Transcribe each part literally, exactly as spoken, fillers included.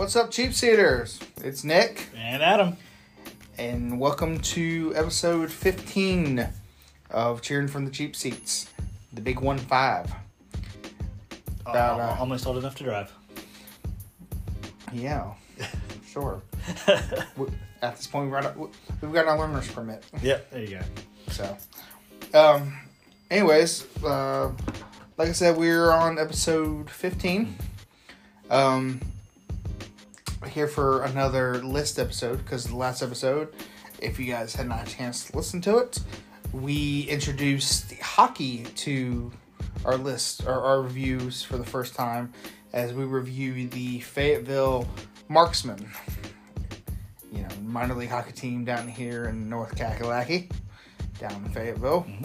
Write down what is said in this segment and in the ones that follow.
What's up, Cheap Seaters? It's Nick. And Adam. And welcome to episode fifteen of Cheering from the Cheap Seats, the Big One Five. About, uh, almost old enough to drive. Yeah, sure. we, at this point, we've got, a, we've got our learner's permit. Yep, there you go. So, um, anyways, uh, like I said, we're on episode fifteen. Um, here for another list episode, because the last episode, if you guys had not a chance to listen to it, we introduced hockey to our list, or our reviews for the first time, as we review the Fayetteville Marksmen, you know, minor league hockey team down here in North Kakalaki, down in Fayetteville. Mm-hmm.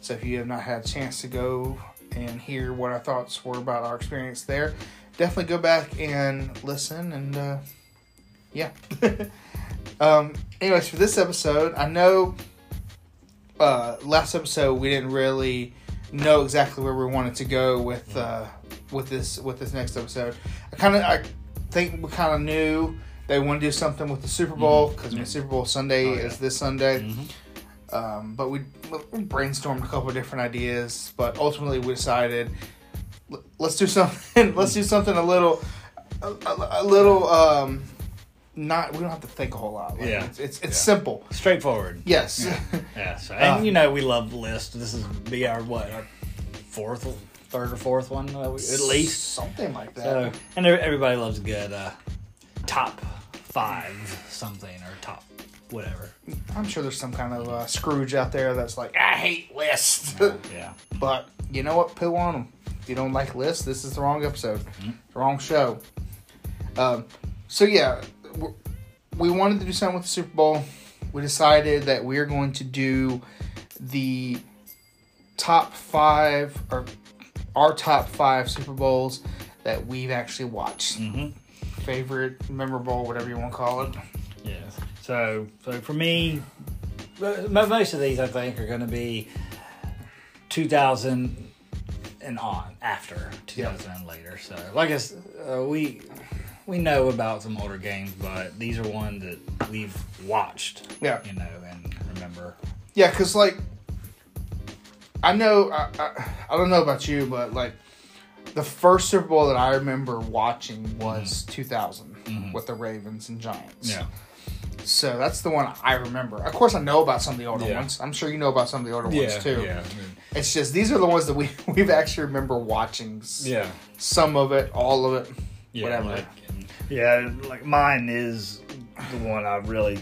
So if you have not had a chance to go and hear what our thoughts were about our experience there, definitely go back and listen, and uh, yeah. um, anyways, for this episode, I know uh, last episode we didn't really know exactly where we wanted to go with uh, with this with this next episode. I kind of I think we kind of knew they want to do something with the Super Bowl, because mm-hmm. Super Bowl Sunday oh, yeah. is this Sunday. Mm-hmm. Um, but we, we brainstormed a couple of different ideas, but ultimately we decided let's do something. let's do something a little a, a, a little um, not. We don't have to think a whole lot. Like, yeah, it's it's, it's yeah. simple, straightforward. Yes. Yeah. Yeah, so, and um, you know, we love lists. This is be our what our fourth, third or fourth one uh, we, at least, something like that. So, and everybody loves a good uh, top five something or top whatever. I'm sure there's some kind of uh, Scrooge out there that's like, I hate lists. Yeah, yeah. But you know what? Poo on them. If you don't like lists, this is the wrong episode, mm-hmm. the wrong show. Um, so yeah, we wanted to do something with the Super Bowl. We decided that we are going to do the top five, or our top five Super Bowls that we've actually watched. Mm-hmm. Favorite, memorable, whatever you want to call it. Yeah. So, so for me, most of these I think are going to be two thousand and on, after two thousand yep. and later. So, like I said, uh, we... we know about some older games, but these are ones that we've watched, yeah. you know, and remember. Yeah, because, like, I know, I, I, I don't know about you, but, like, the first Super Bowl that I remember watching was mm-hmm. two thousand mm-hmm. with the Ravens and Giants. Yeah. So that's the one I remember. Of course, I know about some of the older yeah. ones. I'm sure you know about some of the older yeah, ones, too. Yeah. It's just, these are the ones that we, we've actually remember watching. Yeah. Some of it, all of it, yeah, whatever. Like, yeah, like mine is the one I really,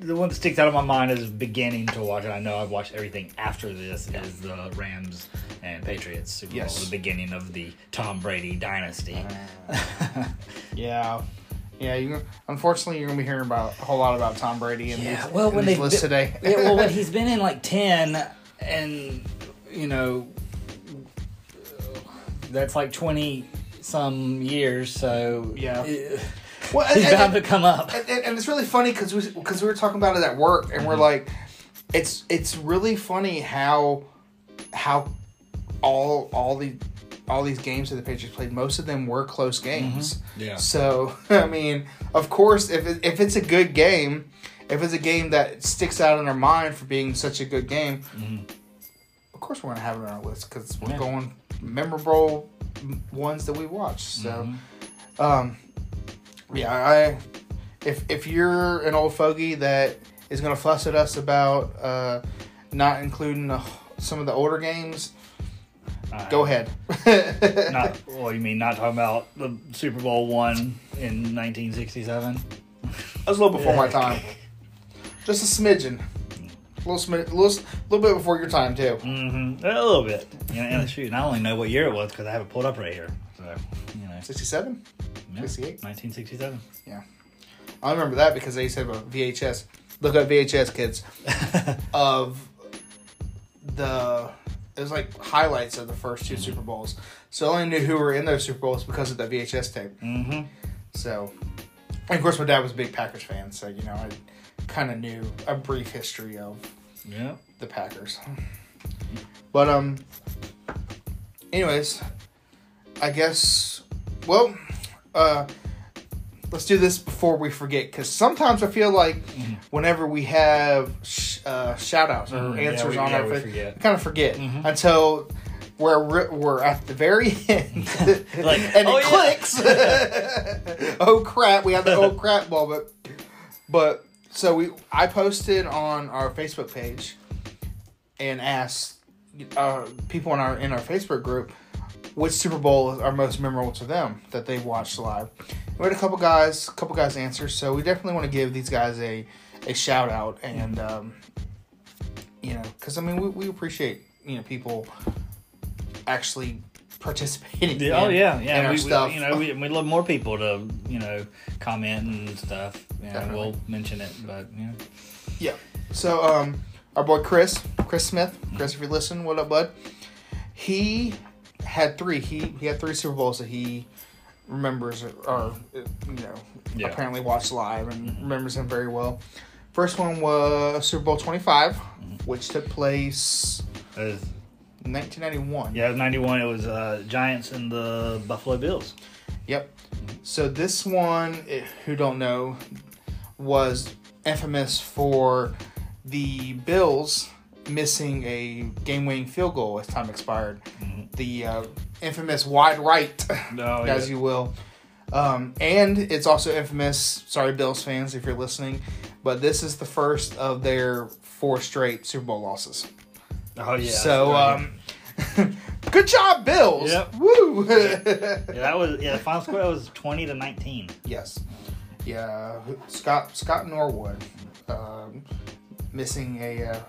the one that sticks out of my mind is beginning to watch it. I know I've watched everything after this yeah. is the Rams and Patriots Super yes. Bowl, the beginning of the Tom Brady dynasty. Uh, yeah, yeah. You unfortunately you're gonna be hearing about a whole lot about Tom Brady in yeah, these, well, in when these lists been, today. Yeah, well, when he's been in like ten, and you know, that's like twenty. Some years, so yeah, it, well, and, it's and, bound and, to come up. And, and it's really funny because we because we were talking about it at work, and mm-hmm. we're like, it's it's really funny how how all all the all these games that the Patriots played, most of them were close games. Mm-hmm. Yeah. So I mean, of course, if it, if it's a good game, if it's a game that sticks out in our mind for being such a good game, mm-hmm. of course we're gonna have it on our list because we're yeah. going memorable ones that we watched. So mm-hmm. um yeah I if if you're an old fogey that is going to fuss at us about uh not including the, some of the older games, uh, go ahead. Not well, you mean not talking about the Super Bowl one in nineteen sixty-seven? That was a little before yeah. my time, just a smidgen. A little, little, little bit before your time, too. Mm-hmm. A little bit. You know, and shoot, I only know what year it was because I have it pulled up right here. So, you know. sixty-seven? Yeah. sixty-eight? nineteen sixty-seven. Yeah. I remember that because they used to have a V H S. Look up V H S, kids. Of the... It was like highlights of the first two mm-hmm. Super Bowls. So I only knew who were in those Super Bowls because of the V H S tape. Mm-hmm. So... And of course, my dad was a big Packers fan, so, you know, I... kind of knew a brief history of yeah. the Packers. But, um, anyways, I guess, well, uh, let's do this before we forget, because sometimes I feel like whenever we have sh- uh, shout-outs or mm, answers yeah, we, on yeah, our face, we, we kind of forget mm-hmm. until we're, we're at the very end like, and oh, it yeah. clicks. Oh, crap. We have the oh, crap moment. But so we, I posted on our Facebook page and asked uh, people in our in our Facebook group which Super Bowl are most memorable to them that they watched live. We had a couple guys, a couple guys answer, so we definitely want to give these guys a, a shout out, and um, you know, because I mean, we, we appreciate you know people actually participating. Yeah, in, oh yeah, yeah. In our we, stuff. We, you know, we we love more people to you know comment and stuff. Yeah, we'll mention it, but yeah, yeah. So um, our boy Chris, Chris Smith, Chris, if you listen, what up, bud? He had three. He he had three Super Bowls that he remembers, or, or you know, yeah. apparently watched live and mm-hmm. remembers them very well. First one was Super Bowl twenty-five, mm-hmm. which took place in nineteen ninety-one. Yeah, it was ninety-one. It was uh, Giants and the Buffalo Bills. Yep. Mm-hmm. So this one, it, who don't know, was infamous for the Bills missing a game-winning field goal as time expired. Mm-hmm. The uh, infamous wide right, no, as yeah. you will. Um, and it's also infamous, sorry Bills fans if you're listening, but this is the first of their four straight Super Bowl losses. Oh, yeah. So, um, good job, Bills. Yep. Woo! yeah. yeah, that was, yeah, the final score was twenty to nineteen. Yes. Yeah, Scott Scott Norwood um, missing a... Uh,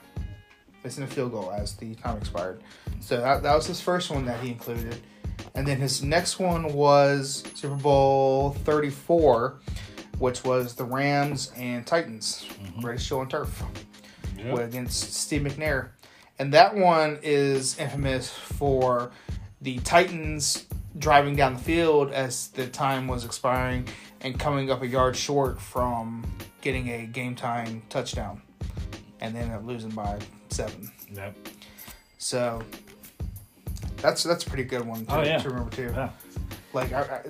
missing a field goal as the time expired. So that, that was his first one that he included. And then his next one was Super Bowl thirty-four, which was the Rams and Titans, mm-hmm. British Show and Turf, yep. against Steve McNair. And that one is infamous for the Titans driving down the field as the time was expiring and coming up a yard short from getting a game-time touchdown. And they ended up losing by seven. Yep. So that's that's a pretty good one to, oh, yeah. to remember too. Yeah. Like I, I,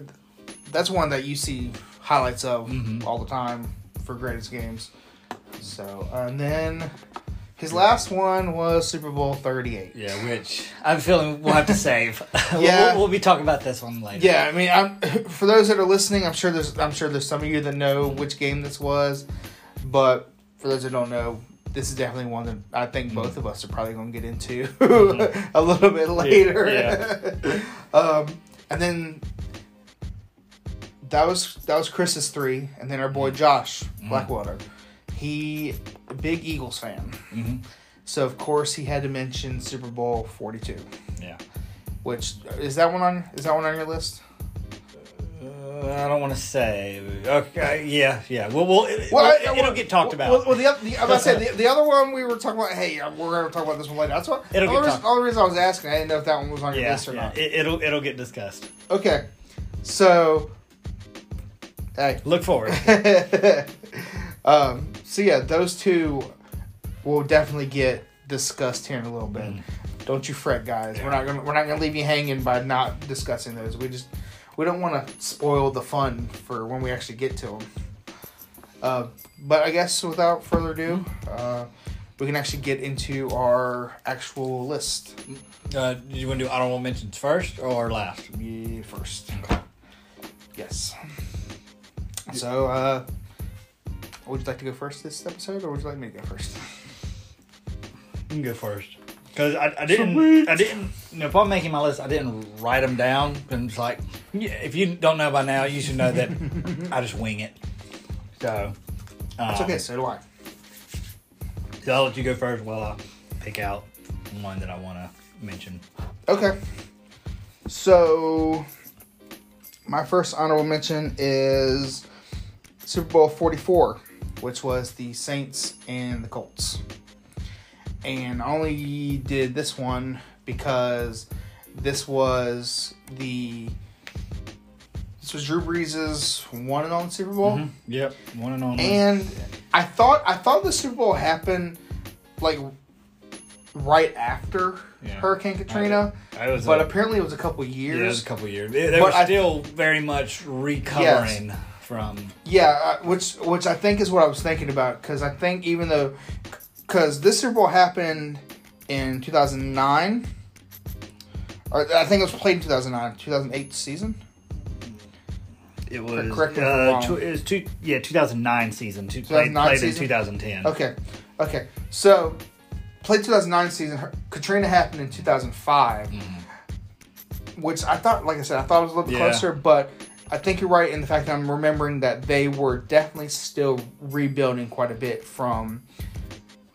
that's one that you see highlights of mm-hmm. all the time for greatest games. So and then his last one was Super Bowl thirty-eight. Yeah, which I'm feeling we'll have to save. yeah. we'll, we'll be talking about this one later. Yeah, I mean, I'm, for those that are listening, I'm sure there's I'm sure there's some of you that know which game this was, but for those that don't know. This is definitely one that I think both of us are probably going to get into a little bit later. Yeah, yeah. um, and then that was that was Chris's three, and then our boy Josh Blackwater. Mm-hmm. He a big Eagles fan, mm-hmm. so of course he had to mention Super Bowl forty-two. Yeah, which is that one on is that one on your list? I don't want to say. Okay, yeah, yeah. We'll, we'll, it, well, it, it'll well, get talked well, about. Well, the other, the, I was saying, the, the other one we were talking about. Hey, we're going to talk about this one later. That's what. It'll all get reason, all the reason I was asking, I didn't know if that one was on your yeah, list or yeah. not. It, it'll it'll get discussed. Okay, so hey, look forward. um, so yeah, those two will definitely get discussed here in a little bit. Mm. Don't you fret, guys. Yeah. We're not gonna we're not gonna leave you hanging by not discussing those. We just. We don't want to spoil the fun for when we actually get to them. Uh, but I guess without further ado, uh, we can actually get into our actual list. Uh, do you want to do honorable mentions first or last? Yeah, first. Yes. So, uh, would you like to go first this episode, or would you like me to go first? You can go first. Because I, I didn't, Sweet. I didn't, you know, if I'm making my list, I didn't write them down. And it's like, if you don't know by now, you should know that I just wing it. So. That's um, okay, so do I. So I'll let you go first while I pick out one that I want to mention. Okay. So, my first honorable mention is Super Bowl forty-four, which was the Saints and the Colts. And I only did this one because this was the this was Drew Brees' one and only Super Bowl. Mm-hmm. Yep, one and only. And I thought I thought the Super Bowl happened like right after yeah. Hurricane Katrina, I, I was but like, apparently it was a couple years. Yeah, it was a couple years. They, they were still I, very much recovering. Yes. from... Yeah, which which I think is what I was thinking about, because I think even though... Because this Super Bowl happened in two thousand nine, or I think it was played in two thousand nine, two thousand eight season? It was... Correct me if I'm wrong. It was two, yeah, two thousand nine season, two, two thousand nine played, played season? in two thousand ten. Okay, okay. So, played two thousand nine season, Katrina happened in two thousand five, mm-hmm. which I thought, like I said, I thought it was a little bit yeah. closer, but... I think you're right in the fact that I'm remembering that they were definitely still rebuilding quite a bit from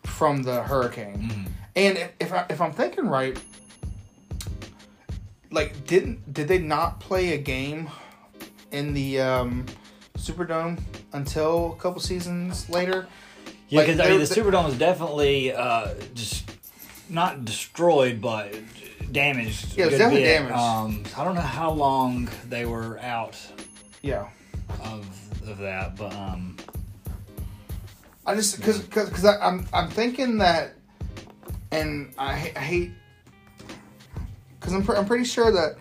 from the hurricane. Mm-hmm. And if if, I, if I'm thinking right, like didn't did they not play a game in the um, Superdome until a couple seasons later? Yeah, because like, I mean, the Superdome was definitely uh, just not destroyed, but. Damaged. Yeah, it was definitely damaged. Um, I don't know how long they were out. Yeah. Of of that, but um. I just because because I'm I'm thinking that, and I, I hate because I'm pre- I'm pretty sure that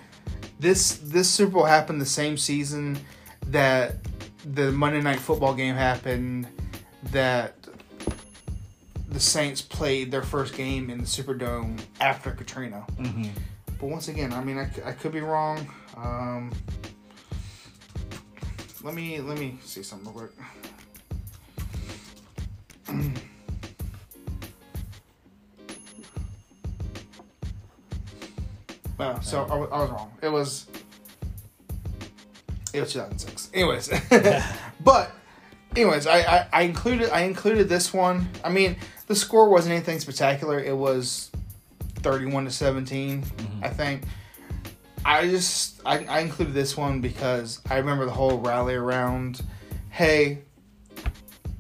this this Super Bowl happened the same season that the Monday Night Football game happened, that the Saints played their first game in the Superdome after Katrina. Mm-hmm. But once again, I mean, I, I could be wrong. Um, let me let me see something real quick. Wow, so I, I was wrong. It was it was two thousand six. Anyways, but. Anyways, I, I, I included I included this one. I mean, the score wasn't anything spectacular. It was thirty-one to seventeen, mm-hmm. I think. I just I, I included this one because I remember the whole rally around. Hey,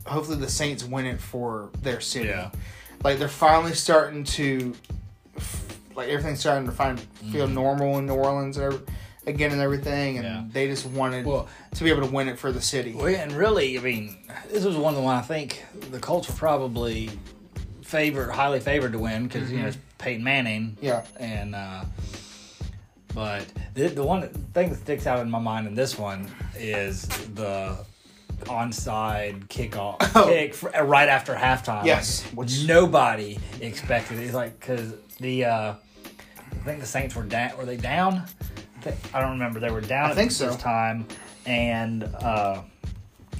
hopefully the Saints win it for their city. Yeah. Like they're finally starting to, like everything's starting to find feel mm-hmm. normal in New Orleans or. Again and everything, and yeah. they just wanted well, to be able to win it for the city. Well, and really, I mean, this was one of the ones I think the Colts were probably favored, highly favored to win because, mm-hmm. you know, it's Peyton Manning. Yeah. And, uh, but the, the one thing that sticks out in my mind in this one is the onside kickoff oh. kick for, right after halftime. Yes. Like, which nobody expected. It's like, because the, uh, I think the Saints were down, were they down? I don't remember. They were down I at this so. time, and uh,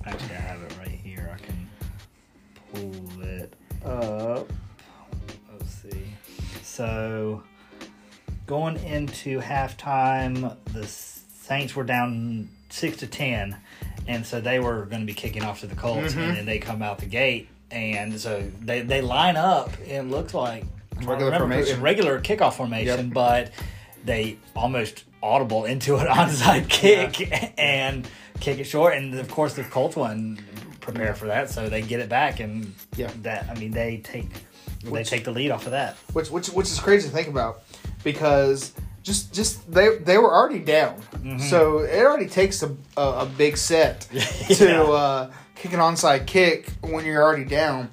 actually, I have it right here. I can pull it up. Let's see. So, going into halftime, the Saints were down six to ten, and so they were going to be kicking off to the Colts, mm-hmm. and then they come out the gate, and so they they line up. And it looks like regular remember, formation, regular kickoff formation, yep. but they almost. Audible into an onside kick yeah. and kick it short, and of course the Colts won prepare for that, so they get it back, and yeah, that I mean they take which, they take the lead off of that, which which which is crazy to think about because just just they they were already down, mm-hmm. so it already takes a a, a big set yeah. to uh, kick an onside kick when you're already down,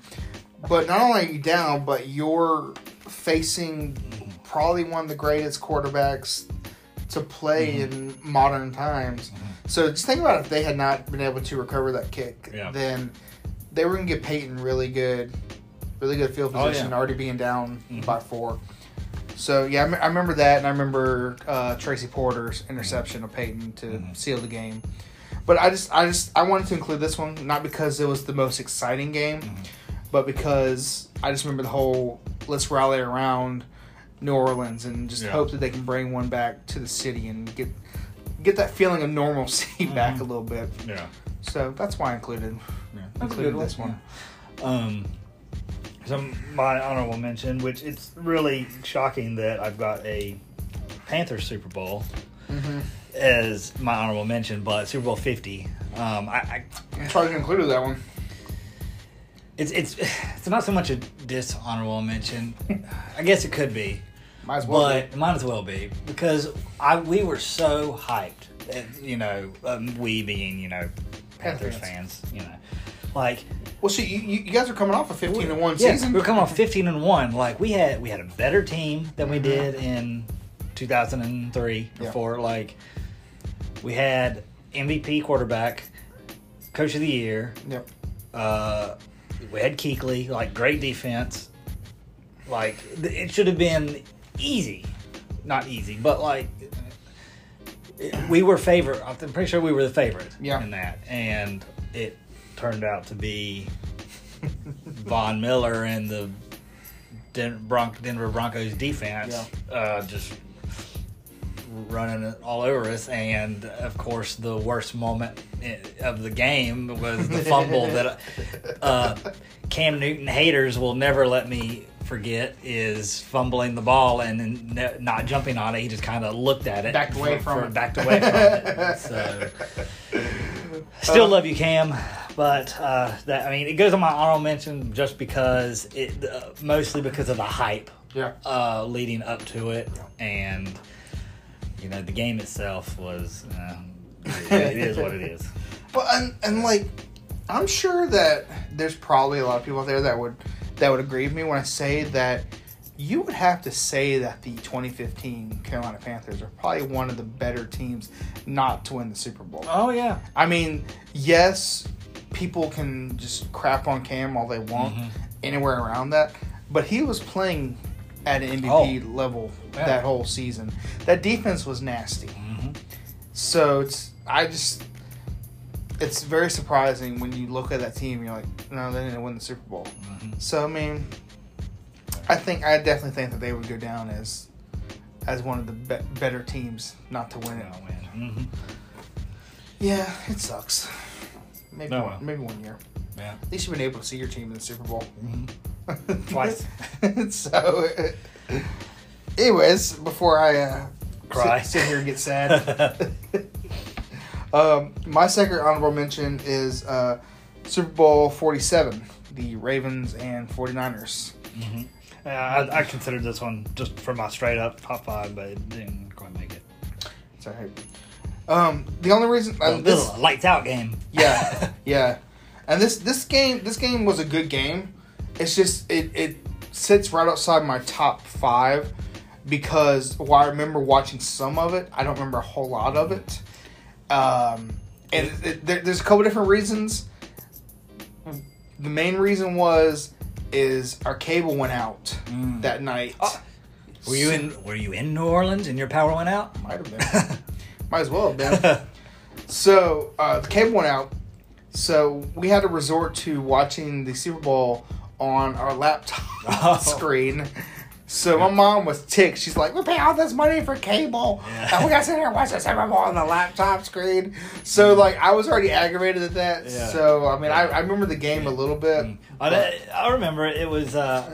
but not only are you down, but you're facing probably one of the greatest quarterbacks to play mm-hmm. in modern times. Mm-hmm. So just think about if they had not been able to recover that kick, yeah. then they were going to get Peyton really good, really good field position, oh, yeah. already being down mm-hmm. by four. So, yeah, I, m- I remember that, and I remember uh, Tracy Porter's interception mm-hmm. of Peyton to mm-hmm. seal the game. But I just, I just, I wanted to include this one, not because it was the most exciting game, mm-hmm. but because I just remember the whole let's rally around New Orleans and just yeah. hope that they can bring one back to the city and get get that feeling of normalcy mm-hmm. back a little bit. Yeah. So that's why I included yeah. included this one. Yeah. Um, so my honorable mention, which it's really shocking that I've got a Panthers Super Bowl mm-hmm. as my honorable mention, but Super Bowl fifty. Um, I, I tried to include that one. It's it's it's not so much a dishonorable mention. I guess it could be. Might as well but be. Might as well be. Because I we were so hyped. At, you know, um, we being, you know, Panthers fans. fans, you know. Like... Well, so you, you guys were coming off a fifteen and one yeah, season. We were coming off fifteen and one. Like, we had we had a better team than we did in two thousand three, before. Yeah. Like, we had M V P quarterback. Coach of the Year. Yep. Uh, we had Kuechly, like, great defense. Like, it should have been easy. Not easy, but, like, we were favorite. I'm pretty sure we were the favorite yeah. in that. And it turned out to be Von Miller and the Den- Bron- Denver Broncos defense yeah. uh, just running it all over us. And, of course, the worst moment of the game was the fumble that uh, Cam Newton haters will never let me forget is fumbling the ball and then not jumping on it. He just kind of looked at it. Backed away from, from it. Backed away from it. So, still love you, Cam. But, uh, that I mean, it goes on my honorable mention just because it, uh, mostly because of the hype yeah. uh, leading up to it. Yeah. And, you know, the game itself was, um, it, it is what it is. But, and, and, like, I'm sure that there's probably a lot of people out there that would that would agree with me when I say that you would have to say that the twenty fifteen Carolina Panthers are probably one of the better teams not to win the Super Bowl. Oh, yeah. I mean, yes, people can just crap on Cam all they want mm-hmm. anywhere around that, but he was playing at an M V P oh, level yeah. that whole season. That defense was nasty. Mm-hmm. So it's I just it's very surprising when you look at that team and you're like, no, they didn't win the Super Bowl. Mm-hmm. So I mean, I think I definitely think that they would go down as as one of the be- better teams not to win it. Oh, man. Mm-hmm. Yeah, it sucks. Maybe no, one, well. maybe one year. Yeah, at least you've been able to see your team in the Super Bowl mm-hmm. twice. So, uh, anyways, before I uh, cry, sit, sit here and get sad. Um, my second honorable mention is uh, Super Bowl forty-seven, the Ravens and 49ers. Mm-hmm. Uh, I, I considered this one just for my straight-up top five, but it didn't quite make it. It's all right. Um, the only reason uh, this is a lights-out game. Yeah, yeah. And this, this game this game was a good game. It's just it, it sits right outside my top five because while I remember watching some of it, I don't remember a whole lot of it. Um, and it, it, there, there's a couple different reasons. The main reason was is our cable went out mm. that night. Oh, were you in Were you in New Orleans and your power went out? Might have been. Might as well have been. So uh, the cable went out. So we had to resort to watching the Super Bowl on our laptop oh. screen. So my mom was ticked. She's like, we pay all this money for cable. Yeah. And we got to sit here and watch the Super Bowl on the laptop screen. So, like, I was already aggravated at that. Yeah. So, I mean, I, I remember the game a little bit. I, I remember it was, uh,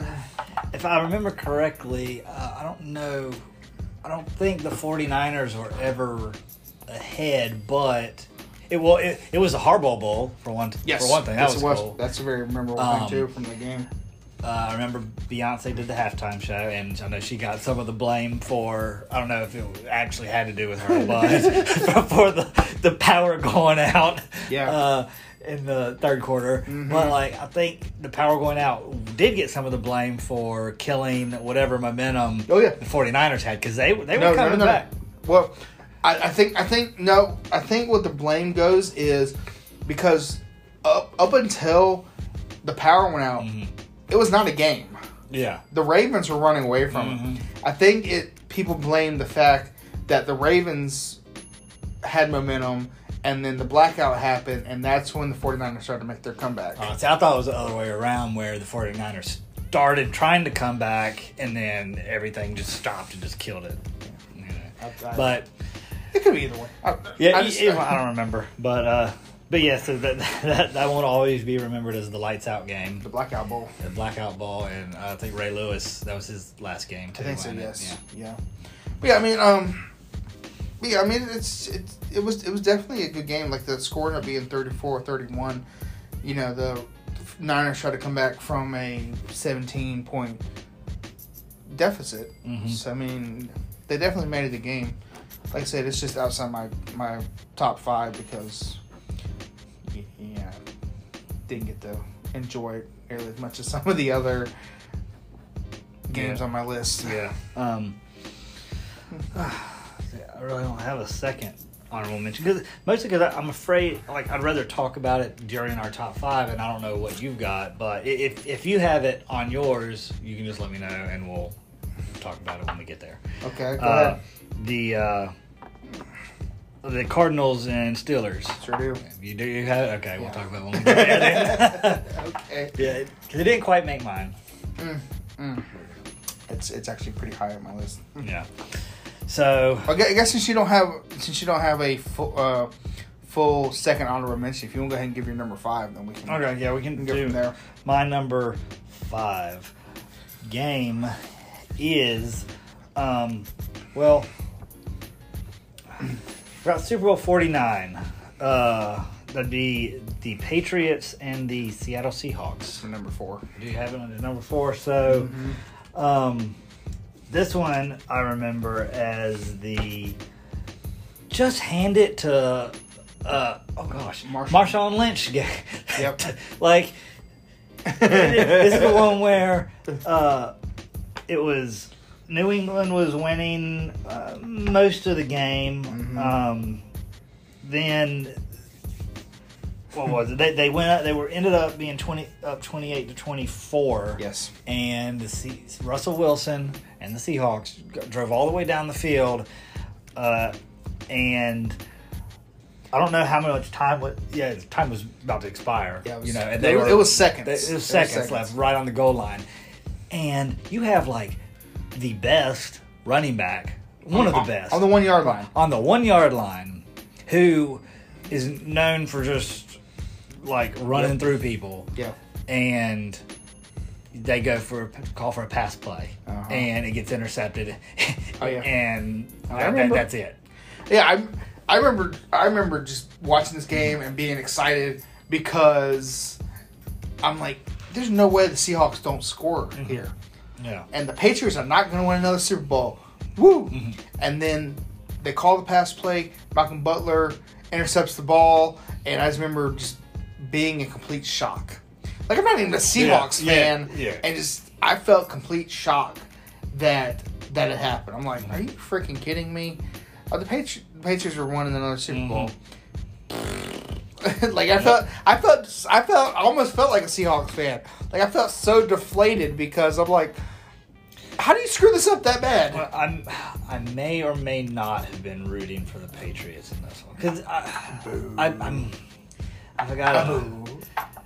if I remember correctly, uh, I don't know. I don't think the 49ers were ever ahead, but it well, it, it was a Harbaugh Bowl, for one, yes. for one thing. That yes, was, was cool. That's a very memorable um, thing, too, from the game. Uh, I remember Beyonce did the halftime show, and I know she got some of the blame for, I don't know if it actually had to do with her, but for the, the power going out yeah. uh, in the third quarter. Mm-hmm. But, like, I think the power going out did get some of the blame for killing whatever momentum oh, yeah. the 49ers had, because they, they no, were coming no, no, back. No. Well, I, I think, I think, no, I think what the blame goes is because up, up until the power went out, mm-hmm. it was not a game. Yeah. The Ravens were running away from mm-hmm. it. I think it people blame the fact that the Ravens had momentum and then the blackout happened and that's when the 49ers started to make their comeback. Uh, so I thought it was the other way around where the 49ers started trying to come back and then everything just stopped and just killed it. You know. I, I, but it could be either way. I, yeah, I, just, it, I, I don't remember. But uh But yeah, so that, that that won't always be remembered as the lights out game. The blackout bowl. The blackout bowl, and I think Ray Lewis, that was his last game too. I think so. Yes. Yeah. yeah. But yeah, I mean, um, yeah, I mean, it's it it was it was definitely a good game. Like the score ended up being thirty-four thirty-one. You know, the Niners tried to come back from a seventeen point deficit. Mm-hmm. So I mean, they definitely made it a game. Like I said, it's just outside my my top five because. Yeah, didn't get to enjoy it nearly as much as some of the other games yeah. on my list. Yeah. Um, yeah, I really don't have a second honorable mention, cause, mostly because I'm afraid, like, I'd rather talk about it during our top five, and I don't know what you've got, but if if you have it on yours, you can just let me know, and we'll talk about it when we get there. Okay, go uh, ahead. The uh, the Cardinals and Steelers. Sure do. You do you have it? Okay, yeah. We'll talk about it when we get there. Okay. Yeah, because it didn't quite make mine. Mm, mm. It's it's actually pretty high on my list. Mm. Yeah. So I guess since you don't have since you don't have a full, uh, full second honorable mention, if you want to go ahead and give your number five, then we can. Okay, yeah, we can, we can do go from there. My number five game is, um, well, about Super Bowl forty-nine. Uh, that'd be the Patriots and the Seattle Seahawks. For number four. Do you have it under number four? So, mm-hmm. um. This one I remember as the just hand it to uh, oh gosh Marshall. Marshawn Lynch game. Yep. Like this is the one where uh, it was New England was winning uh, most of the game. Mm-hmm. Um, then what was it? They they went up. They were ended up being twenty up twenty eight to twenty four. Yes. And the C- Russell Wilson. And the Seahawks drove all the way down the field, uh, and I don't know how much time. Was, yeah, time was about to expire. Yeah, it was, you know, and they it, were, it was seconds. They, it was seconds, it was seconds left, right on the goal line, and you have like the best running back, one of the best on the one yard line, on the one yard line, who is known for just like running yep. through people. Yeah, and. They go for a call for a pass play, uh-huh. and it gets intercepted. Oh yeah, and that, that, that's it. Yeah, I I remember I remember just watching this game and being excited because I'm like, there's no way the Seahawks don't score mm-hmm. here. Yeah, and the Patriots are not going to win another Super Bowl. Woo! Mm-hmm. And then they call the pass play. Malcolm Butler intercepts the ball, and I just remember just being in complete shock. Like, I'm not even a Seahawks yeah, fan, yeah, yeah. and just, I felt complete shock that that it happened. I'm like, are you freaking kidding me? Oh, the, Patri- the Patriots were winning another Super Bowl. Mm-hmm. Like, I felt, I felt, I felt, I almost felt like a Seahawks fan. Like, I felt so deflated because I'm like, how do you screw this up that bad? Well, I'm, I may or may not have been rooting for the Patriots in this one. Because I, I, I'm, I forgot. Boo.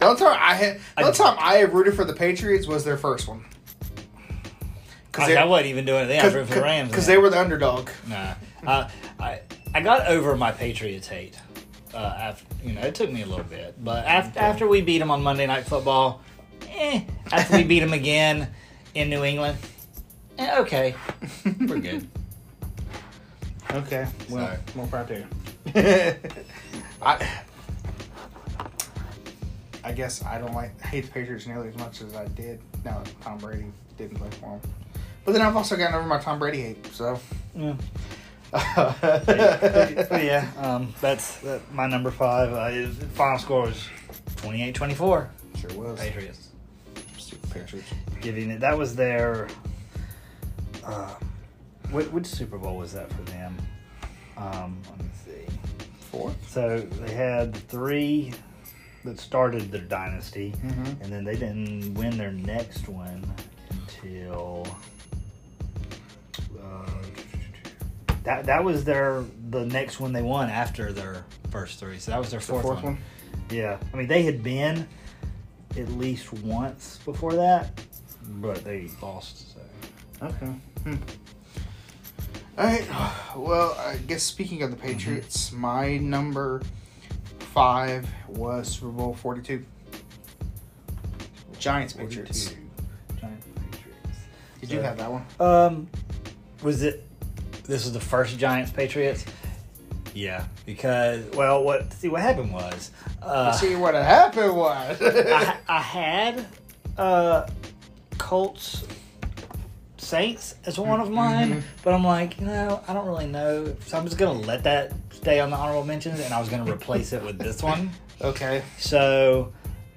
The only time I had, the only time I have rooted for the Patriots was their first one. Cause I, I wasn't even doing anything. I was rooting for the Rams because they were the underdog. Nah, uh, I I got over my Patriots hate. Uh, after, you know, it took me a little bit, but after after we beat them on Monday Night Football, eh, after we beat them again in New England, eh, okay, we're good. Okay, well, more proud to you. I. I guess I don't like hate the Patriots nearly as much as I did now that Tom Brady didn't play for them. But then I've also gotten over my Tom Brady hate, so yeah, uh, yeah. But yeah, um, that's that, my number five. Uh, his final score was twenty-eight twenty-four. Sure was. Patriots. Stupid Patriots. Giving it that was their. Uh, which, which Super Bowl was that for them? Um, let me see. Four. So they had three. That started their dynasty, mm-hmm. and then they didn't win their next one until uh, that that was their the next one they won after their first three. So that was their fourth, the fourth one. one. Yeah, I mean they had been at least once before that, but they lost. So okay. Hmm. All right. Well, I guess speaking of the Patriots, mm-hmm. my number. Five was Super Bowl forty-two. Giants Patriots. Giants Patriots. Did so, you have that one? Um, was it? This was the first Giants Patriots. Yeah, because well, what see what happened was. Uh, see what happened was. I, I had uh, Colts. Saints as one of mine, mm-hmm. but I'm like, you know, I don't really know, so I'm just gonna let that stay on the honorable mentions, and I was gonna replace it with this one. Okay. So,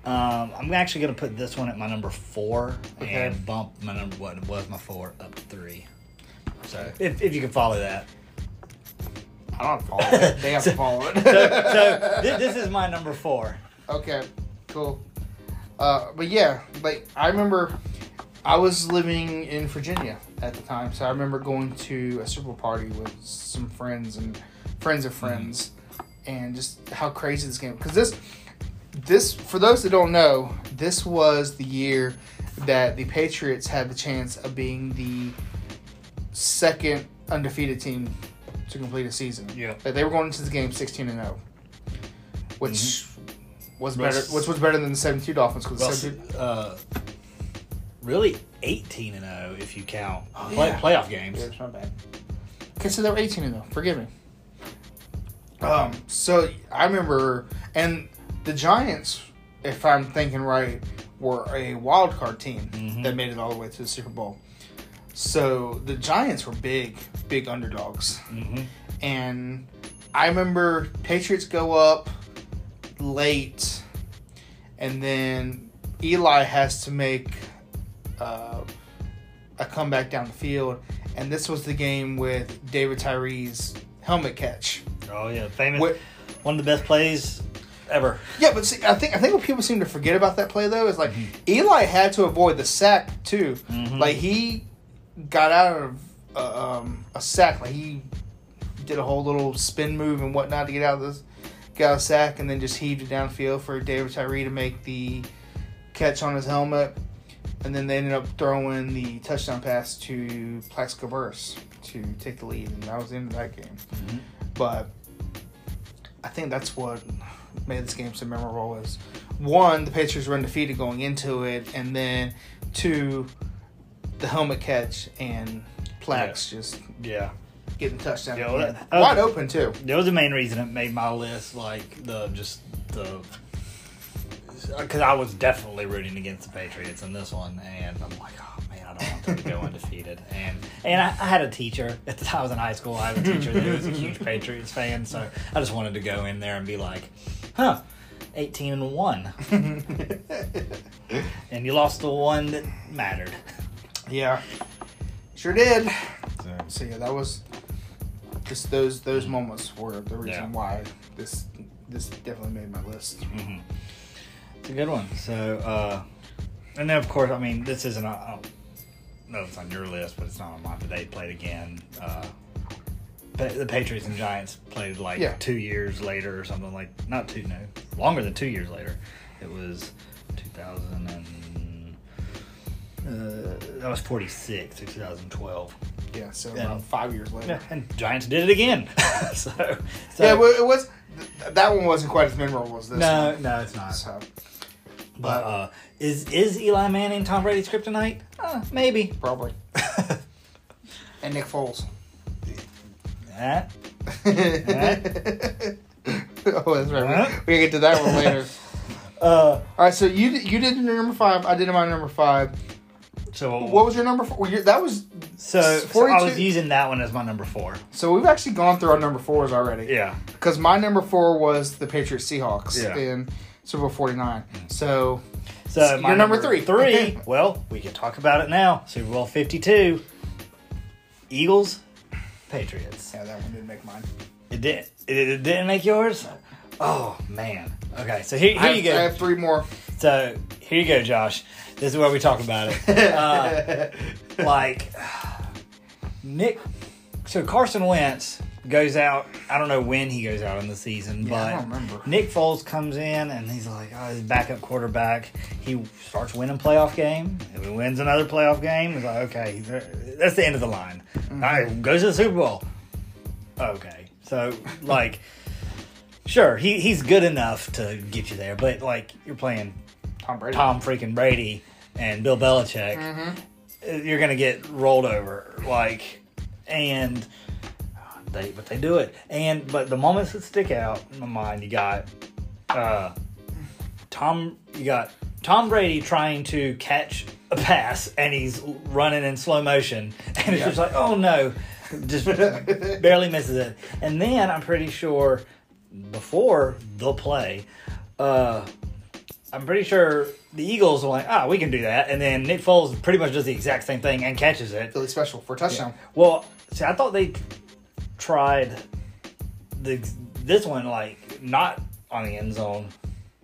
um, I'm actually gonna put this one at my number four, okay. and bump my number what was my four up to three. So, if if you can follow that. I don't have to follow it. They have so, to follow it. so so th- this is my number four. Okay, cool. Uh, but yeah, like I remember I was living in Virginia at the time, so I remember going to a Super Bowl party with some friends and friends of friends, and just how crazy this game. Because this, this for those that don't know, this was the year that the Patriots had the chance of being the second undefeated team to complete a season. Yeah, like they were going into the game sixteen and oh, which mm-hmm. was Russ, better. Which was better than the seventy-two Dolphins because the seventy-two uh, really eighteen and oh if you count oh, play, yeah. playoff games. Yeah, it's not bad. Okay, so they were eighteen and oh. Forgive me. Um, so I remember, and the Giants, if I'm thinking right, were a wild card team mm-hmm. that made it all the way to the Super Bowl. So the Giants were big, big underdogs. Mm-hmm. And I remember Patriots go up late, and then Eli has to make uh, a comeback down the field. And this was the game with David Tyree's helmet catch. Oh, yeah. Famous. With, one of the best plays ever. Yeah, but see, I think I think what people seem to forget about that play, though, is like mm-hmm. Eli had to avoid the sack, too. Mm-hmm. Like, he got out of uh, um, a sack. Like, he did a whole little spin move and whatnot to get out of this get out of sack, and then just heaved it downfield for David Tyree to make the catch on his helmet. And then they ended up throwing the touchdown pass to Plaxico Burress to take the lead, and that was the end of that game. Mm-hmm. But I think that's what made this game so memorable is, one, the Patriots were undefeated going into it, and then, two, the helmet catch and Plax yeah. just yeah. getting touchdown. Yeah, well, that, wide okay. open, too. That was the main reason it made my list, like, the just the... Because I was definitely rooting against the Patriots in this one, and I'm like, oh man, I don't want them to go undefeated. And and I, I had a teacher at the time I was in high school. I had a teacher that was a huge Patriots fan, so I just wanted to go in there and be like, huh, eighteen and one, and you lost the one that mattered. Yeah, sure did. So, so yeah, that was just those those moments were the reason yeah. why this this definitely made my list. Mm-hmm. A good one. So, uh, and then of course, I mean, this isn't, I don't know if it's on your list, but it's not on mine, but they played again. Uh, the Patriots and Giants played like yeah. two years later or something like, not two, no, longer than two years later. It was two thousand and, uh, that was forty-six, two thousand twelve. Yeah, so and, about five years later. Yeah, and Giants did it again. so, so, yeah, well, it was, that one wasn't quite as memorable as this no, one. No, no, it's not. So. But uh, is is Eli Manning Tom Brady's kryptonite? Uh, maybe. Probably. And Nick Foles. That? that? Oh, that's right. Huh? We're going to get to that one later. uh, All right, so you you did your number five. I did my number five. So what was your number four? That was so, so I was using that one as my number four. So we've actually gone through our number fours already. Yeah. Because my number four was the Patriots Seahawks. Yeah. And, Super Bowl forty-nine. So, so my you're number, number three. Three. Well, we can talk about it now. Super Bowl fifty-two. Eagles, Patriots. Yeah, that one didn't make mine. It did. It, it didn't make yours? Oh, man. Okay, so here, here have, you go. I have three more. So, here you go, Josh. This is where we talk about it. uh, like, Nick... So, Carson Wentz... goes out. I don't know when he goes out in the season, yeah, but I don't remember. Nick Foles comes in and he's like, "Oh, he's backup quarterback." He starts winning playoff game. If he wins another playoff game, he's like, "Okay, that's the end of the line." Mm-hmm. All right, goes to the Super Bowl. Okay, so like, sure, he he's good enough to get you there, but like, you're playing Tom Brady, Tom freaking Brady, and Bill Belichick. Mm-hmm. You're gonna get rolled over, like, and. They, but they do it. And but the moments that stick out in my mind, you got uh, Tom you got Tom Brady trying to catch a pass and he's running in slow motion and it's yeah. just like, oh no, just barely misses it. And then I'm pretty sure before the play, uh, I'm pretty sure the Eagles were like, ah, we can do that. And then Nick Foles pretty much does the exact same thing and catches it. Philly Special for a touchdown. Yeah. Well, see, I thought they tried the this one, like, not on the end zone.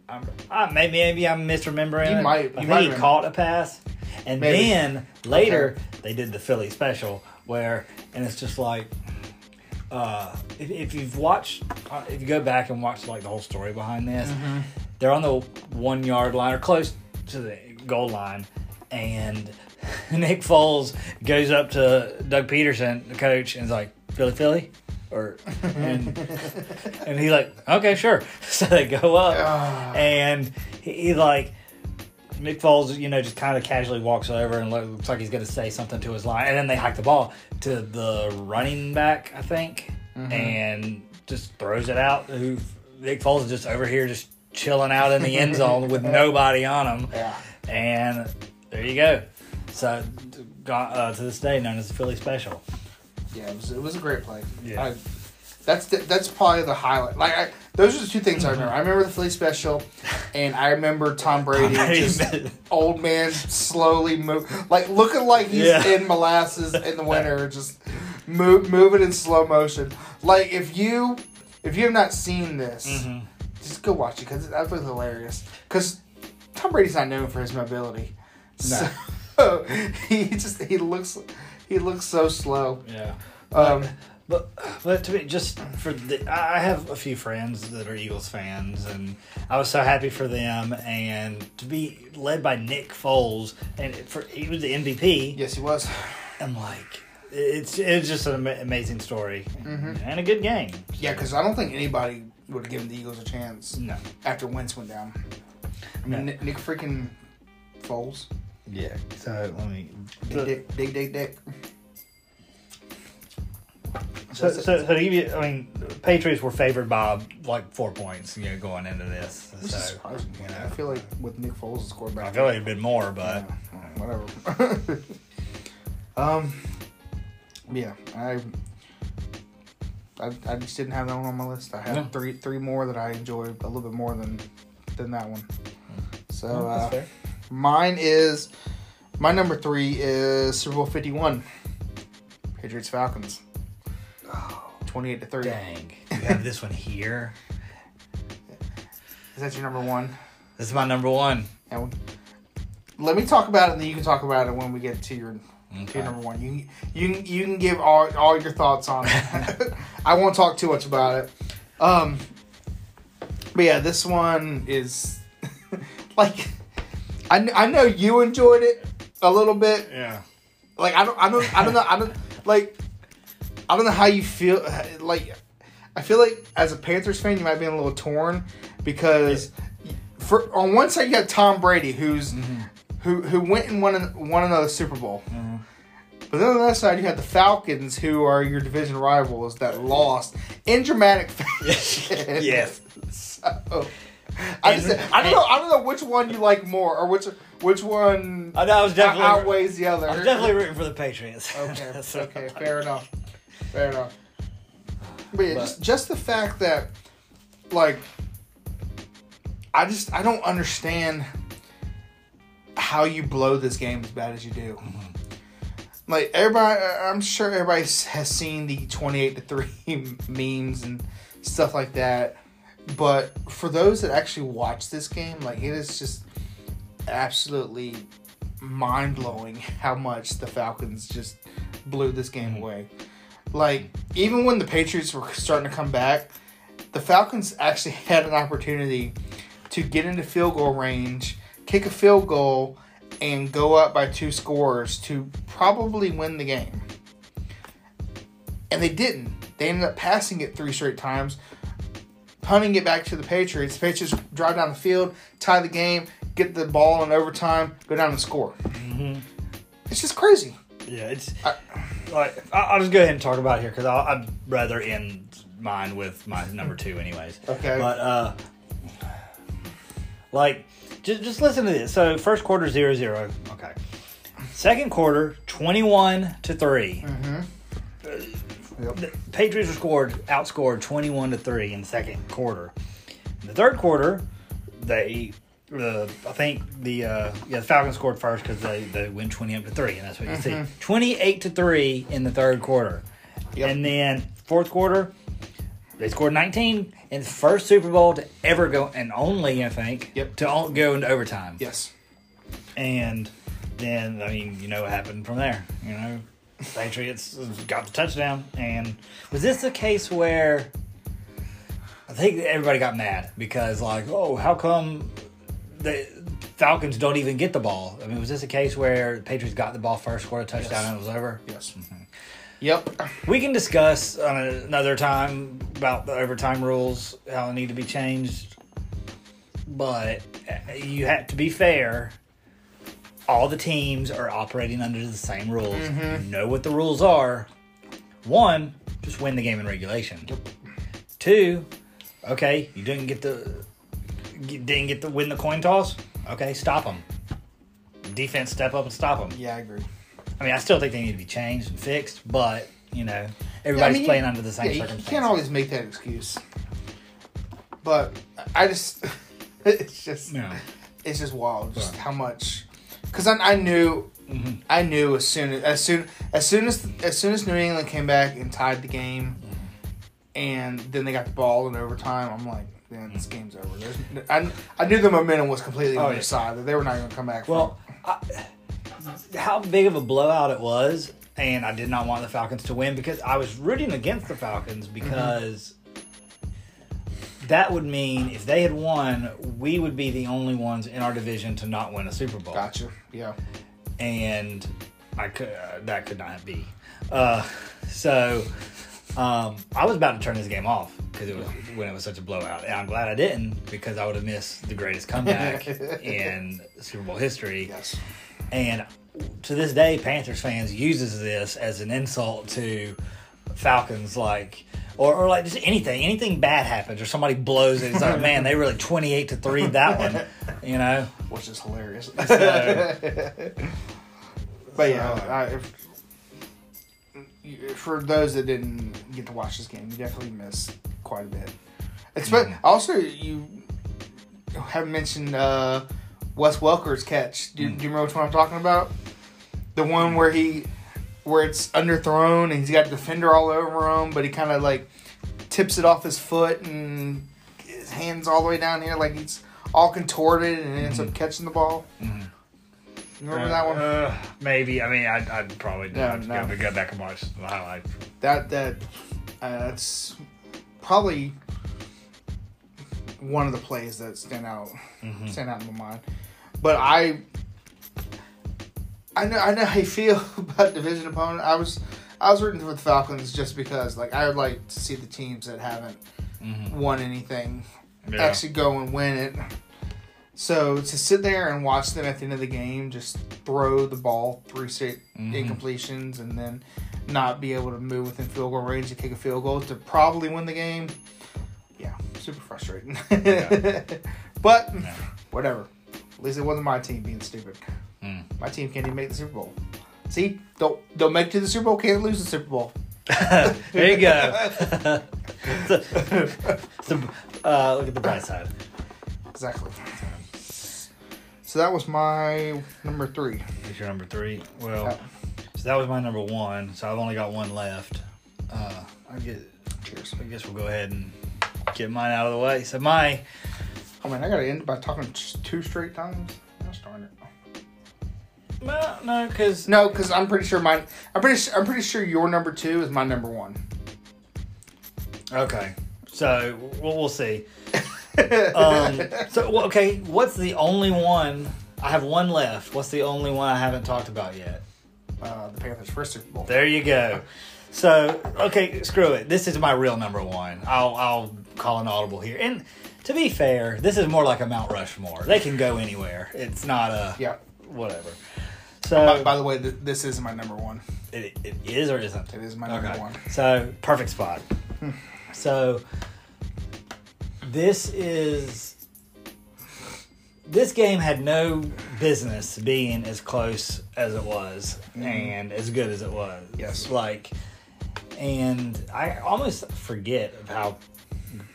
I'm, I, maybe, maybe I'm misremembering. You it, might. You might he caught a pass. And maybe. then later, okay. they did the Philly Special where, and it's just like, uh, if, if you've watched, uh, if you go back and watch, like, the whole story behind this, mm-hmm. they're on the one yard line or close to the goal line. And Nick Foles goes up to Doug Peterson, the coach, and is like, Philly, Philly? Or, and and he like, okay, sure. So they go up, uh, and he, he like, Nick Foles, you know, just kind of casually walks over and looks like he's going to say something to his line. And then they hike the ball to the running back, I think, mm-hmm. and just throws it out. Who Nick Foles is just over here just chilling out in the end zone with nobody on him. Yeah. And there you go. So uh, to this day known as the Philly Special. Yeah, it was, it was a great play. Yeah. I, that's the, that's probably the highlight. Like I, those are the two things I remember. I remember the Philly Special, and I remember Tom Brady, Tom Brady just old man slowly move, like looking like he's yeah. in molasses in the winter, just move, moving in slow motion. Like if you if you have not seen this, mm-hmm. just go watch it because that was hilarious. Because Tom Brady's not known for his mobility, no. so he just he looks. He looks so slow. Yeah. Um, but, but but to me, just for the, I have a few friends that are Eagles fans, and I was so happy for them. And to be led by Nick Foles, and for he was the M V P. Yes, he was. I'm like, it's it's just an amazing story mm-hmm. and a good game. So. Yeah, because I don't think anybody would have given the Eagles a chance. No. After Wentz went down, I mean no. Nick freaking Foles. Yeah, so let me... Dig, dig, dig, dig, dig. So, so, so, so you, I mean, Patriots were favored by, like, four points, you know, going into this. Which so, is surprising. You know. I feel like with Nick Foles' quarterback... I feel like it'd been more, but... Yeah, whatever. um, yeah, I, I... I just didn't have that one on my list. I had no. three three more that I enjoyed a little bit more than, than that one. So, no, that's uh... fair. Mine is, my number three is Super Bowl fifty-one, Patriots Falcons, twenty-eight to thirty. Dang, you have this one here. Is that your number one? This is my number one. And we, let me talk about it, and then you can talk about it when we get to your, okay. to your number one. You you you can give all all your thoughts on it. I won't talk too much about it. Um, but yeah, this one is like. I, I know you enjoyed it a little bit. Yeah. Like I don't I don't I don't know I don't like I don't know how you feel like I feel like as a Panthers fan you might be a little torn because yeah. for on one side you have Tom Brady who's mm-hmm. who who went and won won another Super Bowl. Mm-hmm. But then on the other side you have the Falcons who are your division rivals that lost in dramatic fashion. Yes. So I, just, I don't know. I don't know which one you like more, or which which one I know, I was definitely, outweighs the other. I was definitely rooting for the Patriots. Okay, so, okay, fair enough, fair enough. But yeah, but, just just the fact that, like, I just I don't understand how you blow this game as bad as you do. Like everybody, I'm sure everybody has seen the twenty-eight to three memes and stuff like that. But for those that actually watch this game, like, it is just absolutely mind-blowing how much the Falcons just blew this game away. Like, even when the Patriots were starting to come back, the Falcons actually had an opportunity to get into field goal range, kick a field goal, and go up by two scores to probably win the game. And they didn't. They ended up passing it three straight times, punting it back to the Patriots. The Patriots drive down the field, tie the game, get the ball in overtime, go down and score. Mm-hmm. It's just crazy. Yeah, it's I, like I'll just go ahead and talk about it here because I'd rather end mine with my number two, anyways. Okay, but uh, like just just listen to this. So first quarter zero zero. Okay, second quarter twenty-one to three. Mm-hmm. Yep. The Patriots were scored, outscored twenty-one to three in the second quarter. In the third quarter, they, uh, I think the uh, yeah the Falcons scored first because they, they win twenty up to three, and that's what you mm-hmm. see. twenty-eight to three in the third quarter, yep. And then fourth quarter, They scored nineteen in the first Super Bowl to ever go, and only, I think, yep. to go into overtime. Yes. And then, I mean, you know what happened from there. You know, Patriots got the touchdown. And was this a case where I think everybody got mad because, like, oh, how come the Falcons don't even get the ball? I mean, was this a case where the Patriots got the ball first, scored a touchdown, yes. and it was over? Yes. Mm-hmm. Yep. We can discuss on another time about the overtime rules, how they need to be changed. But you have to be fair. All the teams are operating under the same rules. Mm-hmm. Know what the rules are. One, just win the game in regulation. Yep. Two, okay, you didn't get the didn't get to win the coin toss. Okay, stop them. Defense, step up and stop them. Yeah, I agree. I mean, I still think they need to be changed and fixed, but, you know, everybody's yeah, I mean, playing you, under the same yeah, circumstances. You can't always make that excuse. But I just, it's just, yeah. it's just wild just right. how much. Because I, I knew, mm-hmm. I knew as soon as, as soon as soon as as soon as New England came back and tied the game, mm-hmm. and then they got the ball in overtime, I'm like, man, this game's over. There's, I, I knew the momentum was completely on oh, their yeah. side, that they were not going to come back. Well, from it. How big of a blowout it was, and I did not want the Falcons to win because I was rooting against the Falcons because mm-hmm. that would mean if they had won, we would be the only ones in our division to not win a Super Bowl. Gotcha. Yeah. And I could, uh, that could not be. Uh, so um, I was about to turn this game off because it was yeah. when it was such a blowout. And I'm glad I didn't because I would have missed the greatest comeback in Super Bowl history. Yes. And to this day, Panthers fans uses this as an insult to Falcons, like, or, or like just anything. Anything bad happens or somebody blows it. It's like, man, they really twenty-eight to three that one, you know? Which is hilarious. So, but yeah, so, I, if, if, for those that didn't get to watch this game, you definitely missed quite a bit. Expect, yeah. Also, you have mentioned... Uh, Wes Welker's catch. Do, mm. do you remember which one I'm talking about? The one where he, where it's underthrown and he's got the defender all over him, but he kind of like tips it off his foot and his hands all the way down here, like he's all contorted and mm-hmm. ends up catching the ball. Mm-hmm. You remember uh, that one? Uh, maybe. I mean, I, I'd probably no, have to no. go, go back and watch the highlights. That that uh, that's probably one of the plays that stand out, mm-hmm. stand out in my mind. But I, I know, I know how you feel about division opponent. I was, I was rooting for the Falcons just because, like, I would like to see the teams that haven't mm-hmm. won anything yeah. actually go and win it. So to sit there and watch them at the end of the game just throw the ball through straight mm-hmm. incompletions and then not be able to move within field goal range to kick a field goal to probably win the game, yeah, super frustrating. yeah. But yeah. whatever. At least it wasn't my team being stupid. Mm. My team can't even make the Super Bowl. See? Don't don't make it to the Super Bowl, can't lose the Super Bowl. There you go. so, so, uh, look at the bright side. Exactly. So that was my number three. That's your number three? Well, yeah. So that was my number one. So I've only got one left. Uh, I guess, Cheers. I guess we'll go ahead and get mine out of the way. So my... Oh, man, I got to end by talking two straight times. That's darn it. Well, no, because... No, because I'm pretty sure my... I'm pretty sure, I'm pretty sure your number two is my number one. Okay. So, we'll, we'll see. um, so, well, okay, what's the only one... I have one left. What's the only one I haven't talked about yet? Uh, the Panthers' first Super Bowl. There you go. So, okay, screw it. This is my real number one. I'll I'll call an audible here. And... To be fair, this is more like a Mount Rushmore. They can go anywhere. It's not a... Yeah. Whatever. So... By, by the way, th- this is my number one. It, it is or isn't? It is my number okay. one. So, perfect spot. So, this is... This game had no business being as close as it was mm. and as good as it was. Yes. Like, and I almost forget of how...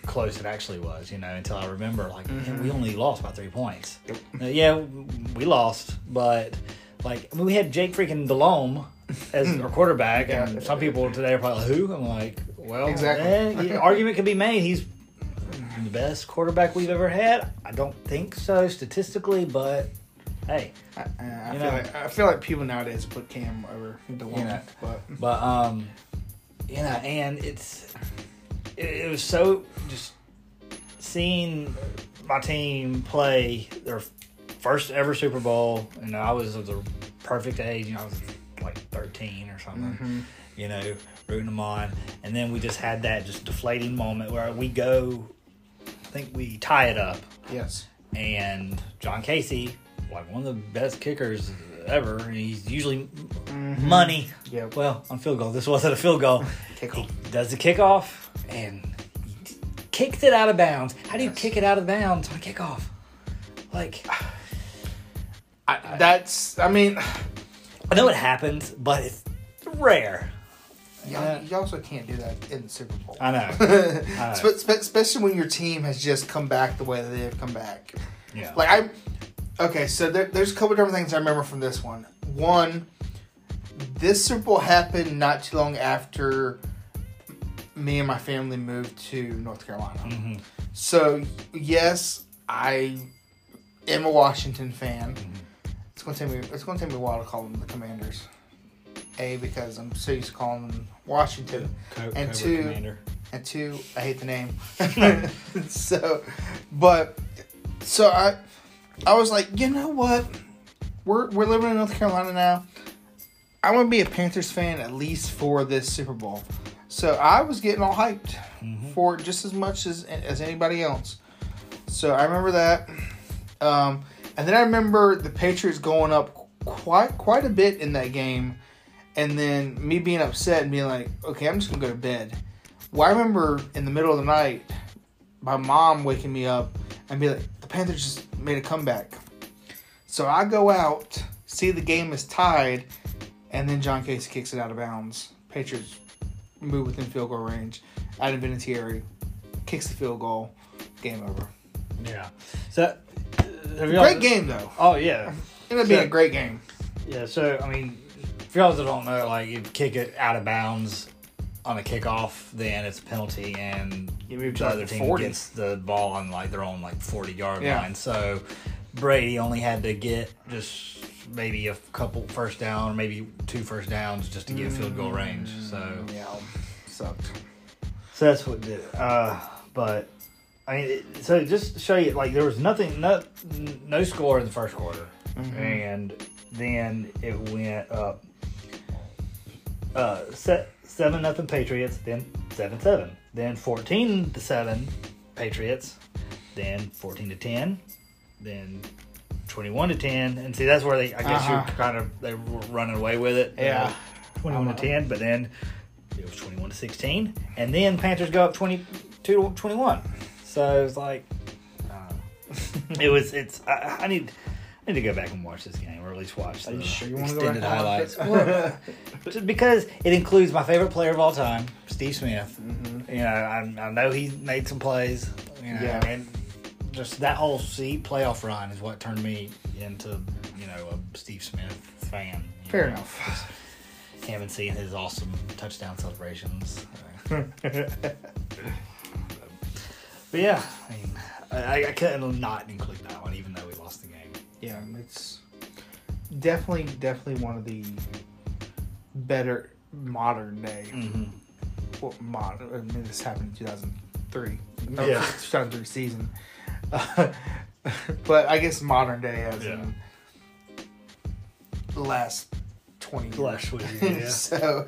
close it actually was, you know, until I remember, like, mm-hmm. man, we only lost by three points. Yep. Yeah, we lost, but, like, I mean, we had Jake freaking Delhomme as our quarterback, yeah. and some people today are probably like, who? I'm like, Well, exactly. That, argument can be made. He's the best quarterback we've ever had. I don't think so statistically, but hey, I, I, feel, like, I feel like people nowadays put Cam over the one. Yeah. But but um, you know, and it's it, it was so just seeing my team play their first ever Super Bowl, and I was of the perfect age. You know, I was like thirteen or something. Mm-hmm. You know, rooting them on, and then we just had that just deflating moment where we go. I think we tie it up. Yes. And John Casey, like one of the best kickers ever, and he's usually mm-hmm. money. Yeah. Well, on field goal. This wasn't a field goal. He does the kickoff and kicks it out of bounds. How do you yes. kick it out of bounds on a kickoff? Like, I, that's. I mean, I know it happens, but it's rare. Y'all, you also can't do that in the Super Bowl. I know. I know. Spe- spe- especially when your team has just come back the way that they've come back. Yeah. Like, I... Okay, so there, there's a couple different things I remember from this one. One, this Super Bowl happened not too long after me and my family moved to North Carolina. Mm-hmm. So, yes, I am a Washington fan. Mm-hmm. It's going to take me, it's going to take me a while to call them the Commanders. A, because I'm so used to calling them Washington. Co- and two, Commander. And two, I hate the name. so, but, so I I was like, you know what? We're we're living in North Carolina now. I want to be a Panthers fan at least for this Super Bowl. So I was getting all hyped mm-hmm. for it just as much as, as anybody else. So I remember that. Um, and then I remember the Patriots going up quite quite a bit in that game. And then me being upset and being like, okay, I'm just going to go to bed. Well, I remember in the middle of the night, my mom waking me up and be like, the Panthers just made a comeback. So I go out, see the game is tied, and then John Casey kicks it out of bounds. Patriots move within field goal range. Adam Vinatieri kicks the field goal. Game over. Yeah. So, have y'all... Great game, though. Oh, yeah. It'll be so, a great game. Yeah, so, I mean... If y'all don't know, like, you kick it out of bounds on a kickoff, then it's a penalty, and you move to the other team forty gets the ball on, like, their own, like, forty-yard yeah. line. So, Brady only had to get just maybe a couple first down, maybe two first downs just to get mm-hmm. field goal range. So, yeah, sucked. So, that's what did it. Uh, but, I mean, it, so just to show you, like, there was nothing, no, no score in the first quarter. Mm-hmm. And then it went up. Uh, seven nothing Patriots, then seven seven, then fourteen to seven Patriots, then fourteen to ten, then twenty-one to ten, and see that's where they I guess uh-huh. you're kind of they were running away with it. Yeah, uh, twenty-one uh-huh. to ten, but then it was twenty-one to sixteen, and then Panthers go up twenty-two to twenty-one. So it's like uh, it was. It's I, I need. I need to go back and watch this game, or at least watch the sure you extended highlights. Just because it includes my favorite player of all time, Steve Smith. Mm-hmm. You know, I, I know he made some plays. You know, yeah. And just that whole seat playoff run is what turned me into, you know, a Steve Smith fan. Fair know, enough. Cam and seeing his awesome touchdown celebrations. But yeah, I mean, I, I couldn't not include that one, even though we lost the game. Yeah, it's definitely, definitely one of the better modern day. Mm-hmm. Well, modern. I mean, this happened in two thousand three. No, yeah, two thousand three season. Uh, but I guess modern day as yeah. in the last twenty years. Last twenty years. Yeah. So,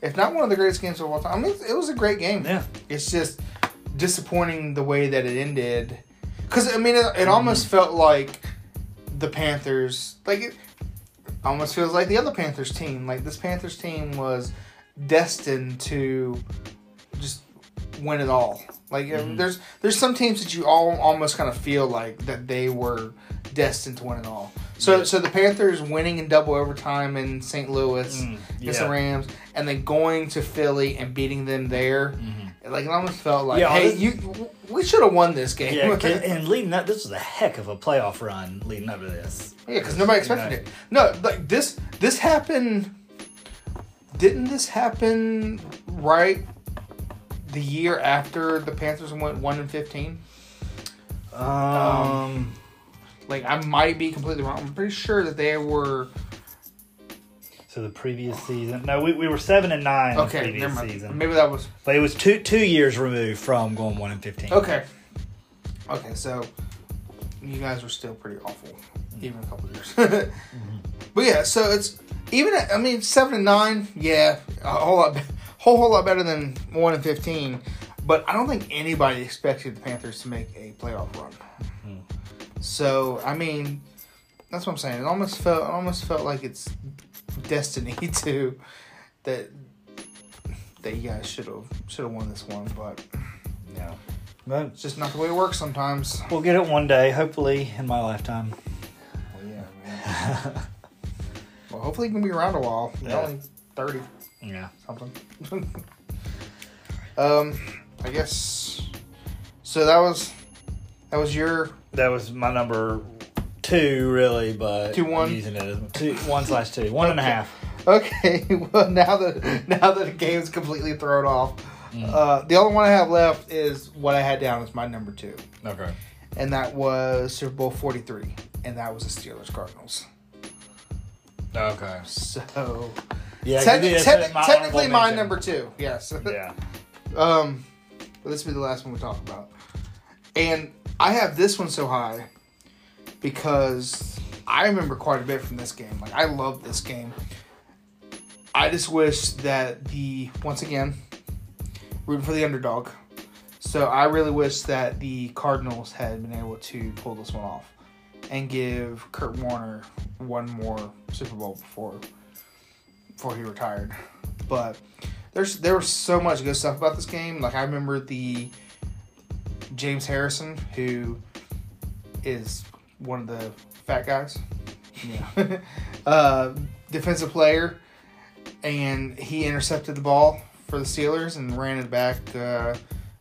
if not one of the greatest games of all time, I mean, it was a great game. Yeah, it's just disappointing the way that it ended. Because I mean, it, it mm-hmm. almost felt like. The Panthers, like, it almost feels like the other Panthers team. Like, this Panthers team was destined to just win it all. Like, mm-hmm. there's there's some teams that you all almost kind of feel like that they were destined to win it all. So, yeah. so the Panthers winning in double overtime in Saint Louis mm, yeah. against the Rams, and then going to Philly and beating them there. Mm-hmm. Like, it almost felt like, yeah, hey, this- you... We should have won this game. Yeah, and leading up, this was a heck of a playoff run leading up to this. Yeah, because nobody expected you know. it. No, like this, this happened. Didn't this happen right the year after the Panthers went one and fifteen. Um, um, like, I might be completely wrong. I'm pretty sure that they were... So the previous season... No, we, we were seven and nine okay, the previous never mind. season. Maybe that was... But it was two two years removed from going one and fifteen. Okay. Okay, so you guys were still pretty awful. Mm-hmm. Even a couple years. Mm-hmm. But yeah, so it's... Even, I mean, seven and nine, yeah, a whole lot, whole, whole lot better than one and fifteen. But I don't think anybody expected the Panthers to make a playoff run. Mm-hmm. So, I mean, that's what I'm saying. It almost felt, it almost felt like it's destiny to that that you guys should have should have won this one, but yeah, but it's just not the way it works sometimes. We'll get it one day, hopefully, in my lifetime. Well, yeah, man. Well, hopefully, you can be around a while. You're yeah. only thirty. Yeah. Something. um, I guess. So that was that was your. That was my number two, really, but two one I'm using it as two one slash two one okay. and a half. Okay. Well, now that now that the game's completely thrown off, mm. uh, the only one I have left is what I had down as my number two. Okay. And that was Super Bowl forty-three, and that was the Steelers Cardinals. Okay. So, yeah, te- te- te- my technically my mention. number two. Yes. Yeah. um, but this will be the last one we talk about. And I have this one so high because I remember quite a bit from this game. Like, I love this game. I just wish that the, once again, rooting for the underdog. So I really wish that the Cardinals had been able to pull this one off and give Kurt Warner one more Super Bowl before before he retired. But there's there was so much good stuff about this game. Like, I remember the James Harrison, who is one of the fat guys. Yeah. uh, defensive player. And he intercepted the ball for the Steelers and ran it back uh,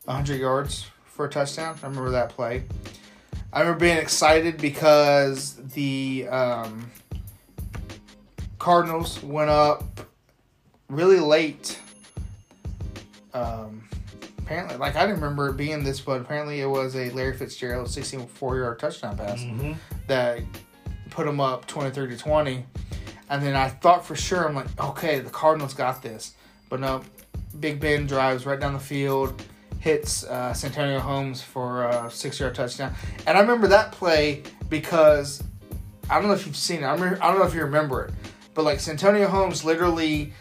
one hundred yards for a touchdown. I remember that play. I remember being excited because the um, Cardinals went up really late. Um, apparently, like, I didn't remember it being this, but apparently it was a Larry Fitzgerald sixty-four-yard touchdown pass mm-hmm. that put them up twenty-three to twenty. And then I thought for sure, I'm like, okay, the Cardinals got this. But no, Big Ben drives right down the field. Hits uh, Santonio Holmes for a six-yard touchdown. And I remember that play because, I don't know if you've seen it. I, remember, I don't know if you remember it. But, like, Santonio Holmes literally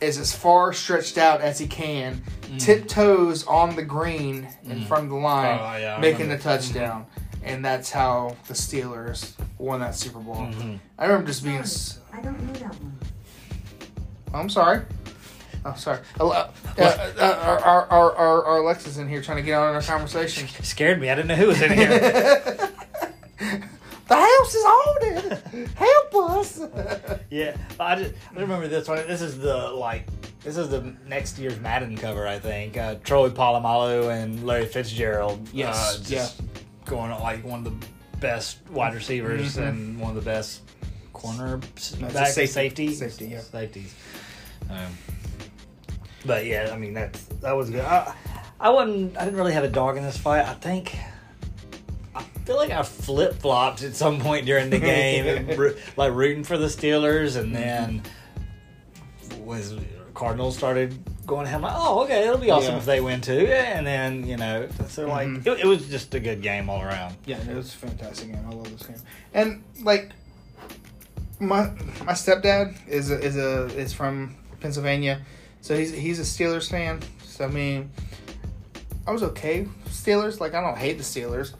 is as far stretched out as he can, mm. tiptoes on the green in mm. front of the line, oh, yeah, making the touchdown. Mm-hmm. And that's how the Steelers won that Super Bowl. Mm-hmm. I remember just being... I don't know that one. I'm sorry. Oh, sorry. Uh, uh, uh, our, our, our, our Alexa's in here trying to get on in our conversation. It scared me. I didn't know who was in here. The house is haunted. Help us. Yeah. I just I remember this one. This is the, like, this is the next year's Madden cover, I think. Uh, Troy Polamalu and Larry Fitzgerald. Yes. Uh, just yeah. going, like, one of the best wide receivers mm-hmm. and one of the best corner no, back safety. Safety. Safety, yeah. Safeties. Um, But yeah, I mean that's that was good. I, I wasn't. I didn't really have a dog in this fight. I think. I feel like I flip flopped at some point during the game, and, like rooting for the Steelers, and then was Cardinals started going ham. Like, oh, okay, it'll be awesome yeah. if they win too. Yeah, and then you know, so like mm-hmm. it, it was just a good game all around. Yeah, it was a fantastic game. I love this game, and like my my stepdad is a, is a is from Pennsylvania. So he's he's a Steelers fan. So I mean, I was okay with Steelers. Like, I don't hate the Steelers,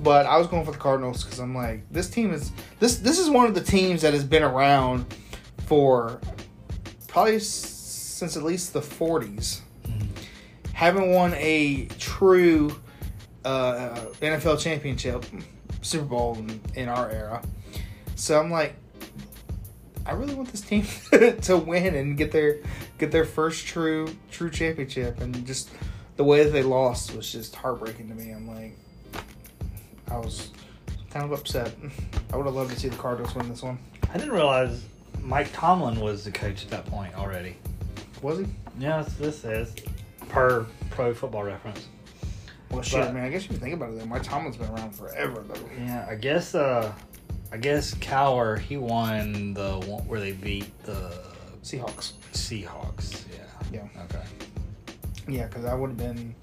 but I was going for the Cardinals because I'm like, this team is this this is one of the teams that has been around for probably since at least the forties. Mm-hmm. Haven't won a true uh, N F L championship, Super Bowl in, in our era. So I'm like, I really want this team to win and get their get their first true true championship. And just the way that they lost was just heartbreaking to me. I'm like, I was kind of upset. I would have loved to see the Cardinals win this one. I didn't realize Mike Tomlin was the coach at that point already. Was he? Yeah, that's what this is. per Pro Football Reference. Well, shit, but, man, I guess if you think about it, then Mike Tomlin's been around forever, though. Yeah, I guess, uh, I guess Cowher, he won the one where they beat the... Seahawks. Seahawks, yeah. Yeah. Okay. Yeah, because I would have been...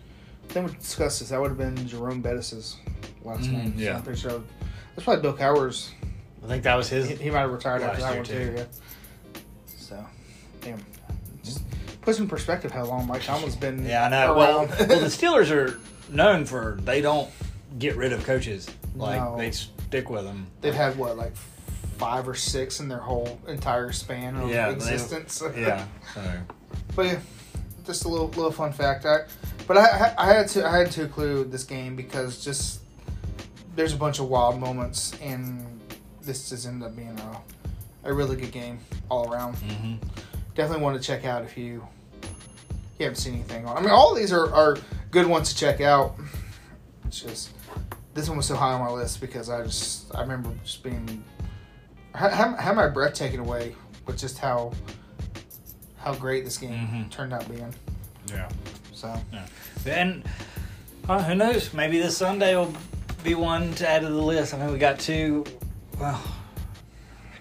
I think we discussed this. That would have been Jerome Bettis' last mm, name. Yeah. I'm pretty sure. That's probably Bill Cowher's. I think that was his. He, he might have retired after that one, too. too yeah. So, damn. Just puts in perspective how long Mike Tomlin's been Yeah, I know. Well, well, the Steelers are... known for they don't get rid of coaches. Like no. They stick with them. They've had what, like five or six in their whole entire span of yeah, existence. They, yeah. So. But yeah, just a little little fun fact. I, but I I had to I had to include this game because just there's a bunch of wild moments and this just ended up being a a really good game all around. Mm-hmm. Definitely want to check out if you you haven't seen anything on. I mean, all of these are. are good ones to check out. It's just this one was so high on my list because I just I remember just being had, had my breath taken away with just how how great this game mm-hmm. turned out being. Yeah. So. Yeah. And uh, who knows? Maybe this Sunday will be one to add to the list. I mean, we got two. Well,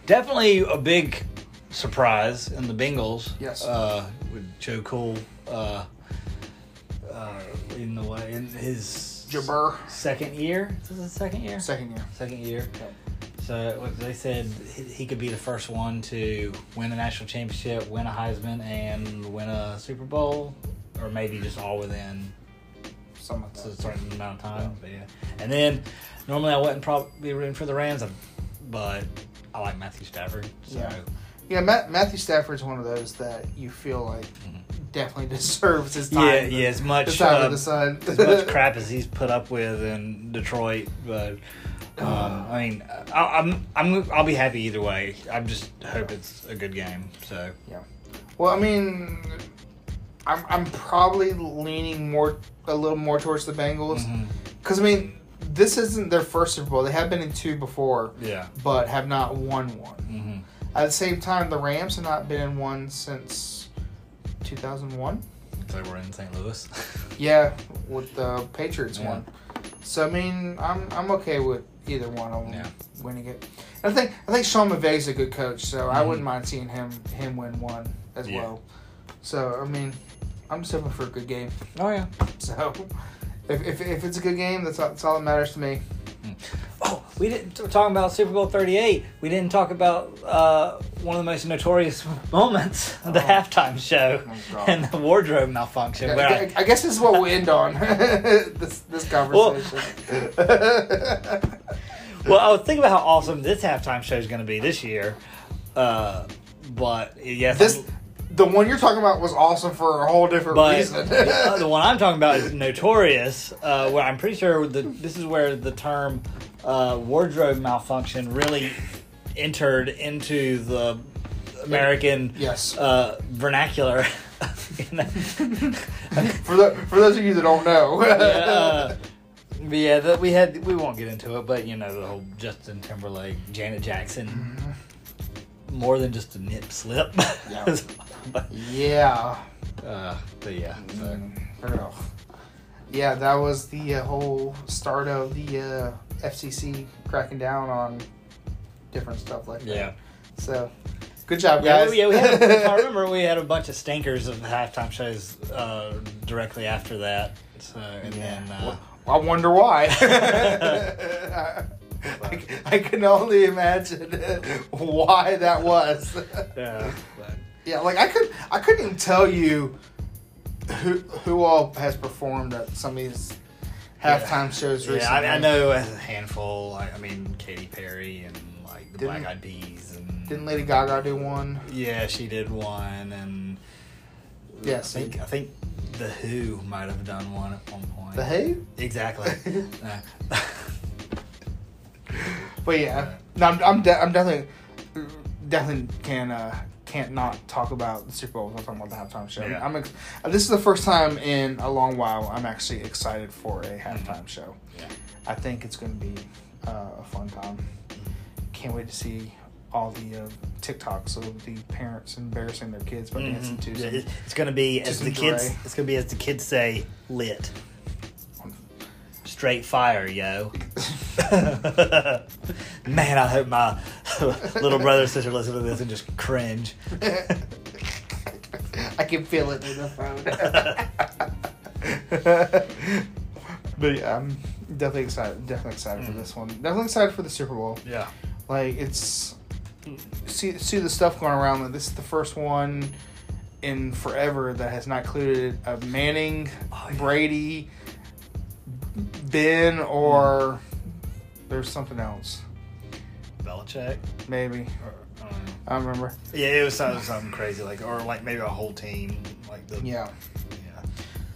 definitely a big surprise in the Bengals. Yes. Uh, with Joe Cool. Uh, Uh, in the way in his Jabir second year, is it second year? Second year, second year. Yep. So they said he could be the first one to win a national championship, win a Heisman, and win a Super Bowl, or maybe just all within some like a certain amount of time. Yeah. But yeah, and then normally I wouldn't probably be rooting for the Rams, but I like Matthew Stafford. So. Yeah, yeah. Matt, Matthew Stafford's one of those that you feel like. Mm-hmm. Definitely deserves his time. Yeah, yeah. As much uh, the sun. as much crap as he's put up with in Detroit, but um, uh, I mean, I, I'm I'm I'll be happy either way. I just hope it's a good game. So yeah. Well, I mean, I'm I'm probably leaning more a little more towards the Bengals because mm-hmm. I mean, this isn't their first Super Bowl. They have been in two before. Yeah. But have not won one. Mm-hmm. At the same time, the Rams have not been in one since. two thousand one They were in Saint Louis. yeah, with the Patriots yeah. one. So I mean, I'm I'm okay with either one of them yeah. winning it. And I think I think Sean McVay's a good coach, so mm-hmm. I wouldn't mind seeing him him win one as yeah. well. So I mean, I'm just hoping for a good game. Oh yeah. So if if, if it's a good game, that's all, that's all that matters to me. Mm. Oh, we didn't we're talking about Super Bowl thirty-eight. We didn't talk about uh, one of the most notorious moments, the oh. halftime show oh, and the wardrobe malfunction. I, I, I, I guess this is what we end on this this conversation. Well, well, I was thinking about how awesome this halftime show is going to be this year, uh, but yes, this the one you're talking about was awesome for a whole different but reason. the, the one I'm talking about is notorious. Uh, where I'm pretty sure the, this is where the term. Uh, wardrobe malfunction really entered into the American yes. uh, vernacular. for the, for those of you that don't know, yeah, uh, yeah the, we had we won't get into it, but you know the whole Justin Timberlake, Janet Jackson, mm-hmm. more than just a nip slip. yeah, but, yeah, uh, but yeah, so. mm, yeah. That was the uh, whole start of the. Uh, F C C cracking down on different stuff like that. Yeah. So, good job, guys. Yeah, yeah we had, if I remember we had a bunch of stinkers of halftime shows uh, directly after that. So, and yeah. then... Uh, well, I wonder why. I, I, I can only imagine why that was. Yeah. But. Yeah, like, I, could, I couldn't even tell you who, who all has performed at some of these... halftime yeah. shows recently. Yeah, I, mean, I know a handful. Like, I mean, Katy Perry and like the didn't, Black Eyed Peas. And, didn't Lady Gaga do one? Yeah, she did one, and yes, I think I think the Who might have done one at one point. The Who? Exactly. But yeah, no, I'm I'm, de- I'm definitely definitely can uh, can't not talk about the Super Bowl. I'm talking about the halftime show. Yeah. I'm ex- this is the first time in a long while I'm actually excited for a halftime show. Yeah. I think it's going to be uh, a fun time. Can't wait to see all the uh, TikToks of the parents embarrassing their kids by mm-hmm. dancing to some, it's gonna be to as the Dre. kids it's gonna be as the kids say, lit. Straight fire, yo. Man, I hope my little brother and sister listen to this and just cringe. I can feel it in the phone. But yeah, I'm definitely excited. Definitely excited mm-hmm. for this one. Definitely excited for the Super Bowl. Yeah, like it's see see the stuff going around. Like, this is the first one in forever that has not included a Manning, oh, yeah. Brady, Ben, or there's something else. Belichick, maybe. Or, I don't know. I remember. Yeah, it was something, something crazy, like or like maybe a whole team, like the yeah.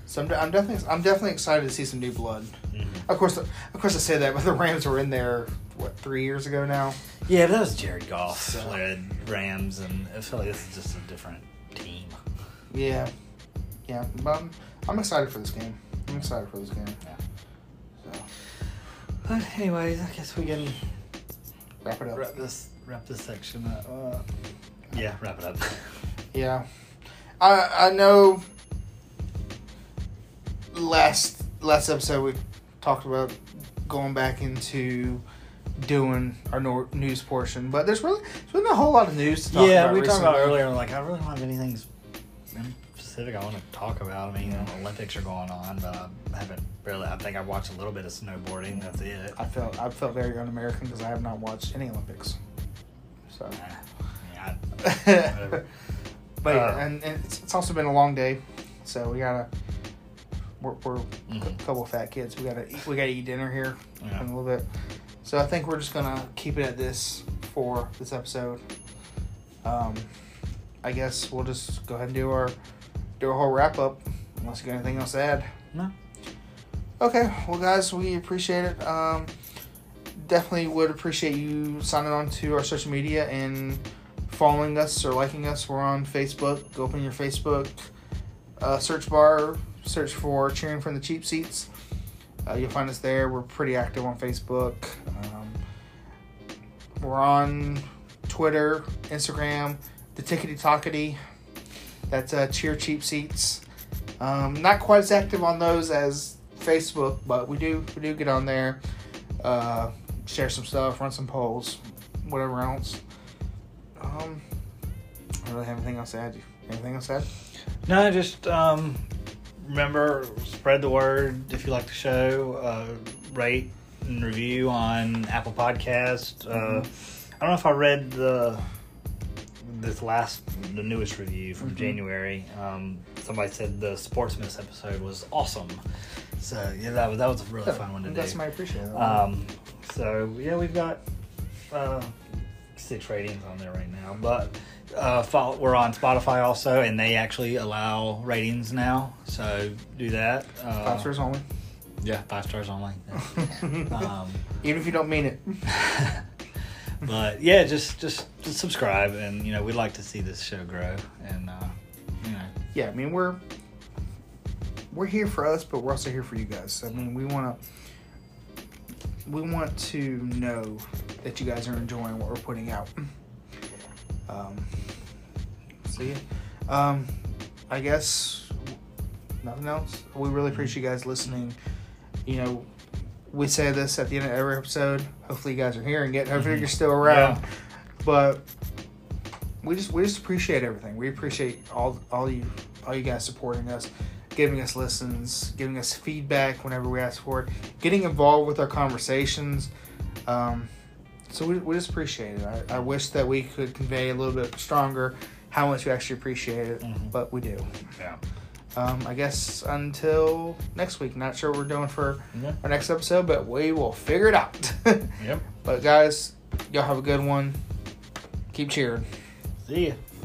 So I'm, I'm definitely I'm definitely excited to see some new blood. Mm-hmm. Of course, of course I say that, but the Rams were in there what three years ago now. Yeah, but that was Jared Goff, so. Rams, and I feel like this is just a different team. Yeah, yeah, but I'm, I'm excited for this game. I'm excited for this game. Yeah. So, but anyways, I guess we can wrap it up. Wrap this wrap this section up. Uh, yeah, wrap it up. Yeah, I I know. Last last episode we talked about going back into doing our nor- news portion, but there's really there's been a whole lot of news to talk yeah, about. Yeah, we recently. talked about earlier. Like, I really don't have anything specific I want to talk about. I mean, yeah. the Olympics are going on, but I haven't really. I think I watched a little bit of snowboarding. That's it. I felt I felt very un-American because I have not watched any Olympics. So, nah, I mean, I, whatever. But uh, and, and it's, it's also been a long day, so we gotta. We're, we're mm-hmm. a couple of fat kids. We gotta eat, we gotta eat dinner here yeah. in a little bit. So I think we're just gonna keep it at this for this episode. Um, I guess we'll just go ahead and do our do a whole wrap up. Unless you got anything else to add. No. Okay. Well, guys, we appreciate it. Um, definitely would appreciate you signing on to our social media and following us or liking us. We're on Facebook. Go open your Facebook uh, search bar. Search for Cheering from the Cheap Seats. Uh, you'll find us there. We're pretty active on Facebook. Um, we're on Twitter, Instagram, the Tickety Talkety. That's uh, Cheer Cheap Seats. Um, not quite as active on those as Facebook, but we do we do get on there, uh, share some stuff, run some polls, whatever else. Um, I don't really have anything else to add. You anything else to add? No, just. Um... Remember, spread the word if you like the show. Uh, rate and review on Apple Podcasts. Uh, mm-hmm. I don't know if I read the this last, the newest review from mm-hmm. January. Um, somebody said the Sports Miss episode was awesome. So yeah, that was that was a really fun one to do. That's my appreciate. Um, so yeah, we've got uh, six ratings on there right now, but. Uh, follow, we're on Spotify also, and they actually allow ratings now, so do that. Uh, five stars only. Yeah, five stars only. Yeah. um, Even if you don't mean it. But yeah, just, just just subscribe, and you know we'd like to see this show grow, and uh, you know. Yeah, I mean we're we're here for us, but we're also here for you guys. I mean we want to. We want to know that you guys are enjoying what we're putting out. Um, so yeah, um, I guess nothing else. We really appreciate you guys listening. You know, we say this at the end of every episode. Hopefully, you guys are hearing it. Hopefully, mm-hmm. you're still around. Yeah. But we just we just appreciate everything. We appreciate all all you all you guys supporting us, giving us listens, giving us feedback whenever we ask for it, getting involved with our conversations. Um, So we we just appreciate it. I, I wish that we could convey a little bit stronger how much we actually appreciate it, mm-hmm. but we do. Yeah. Um, I guess until next week. Not sure what we're doing for yeah. our next episode, but we will figure it out. Yep. But guys, y'all have a good one. Keep cheering. See ya.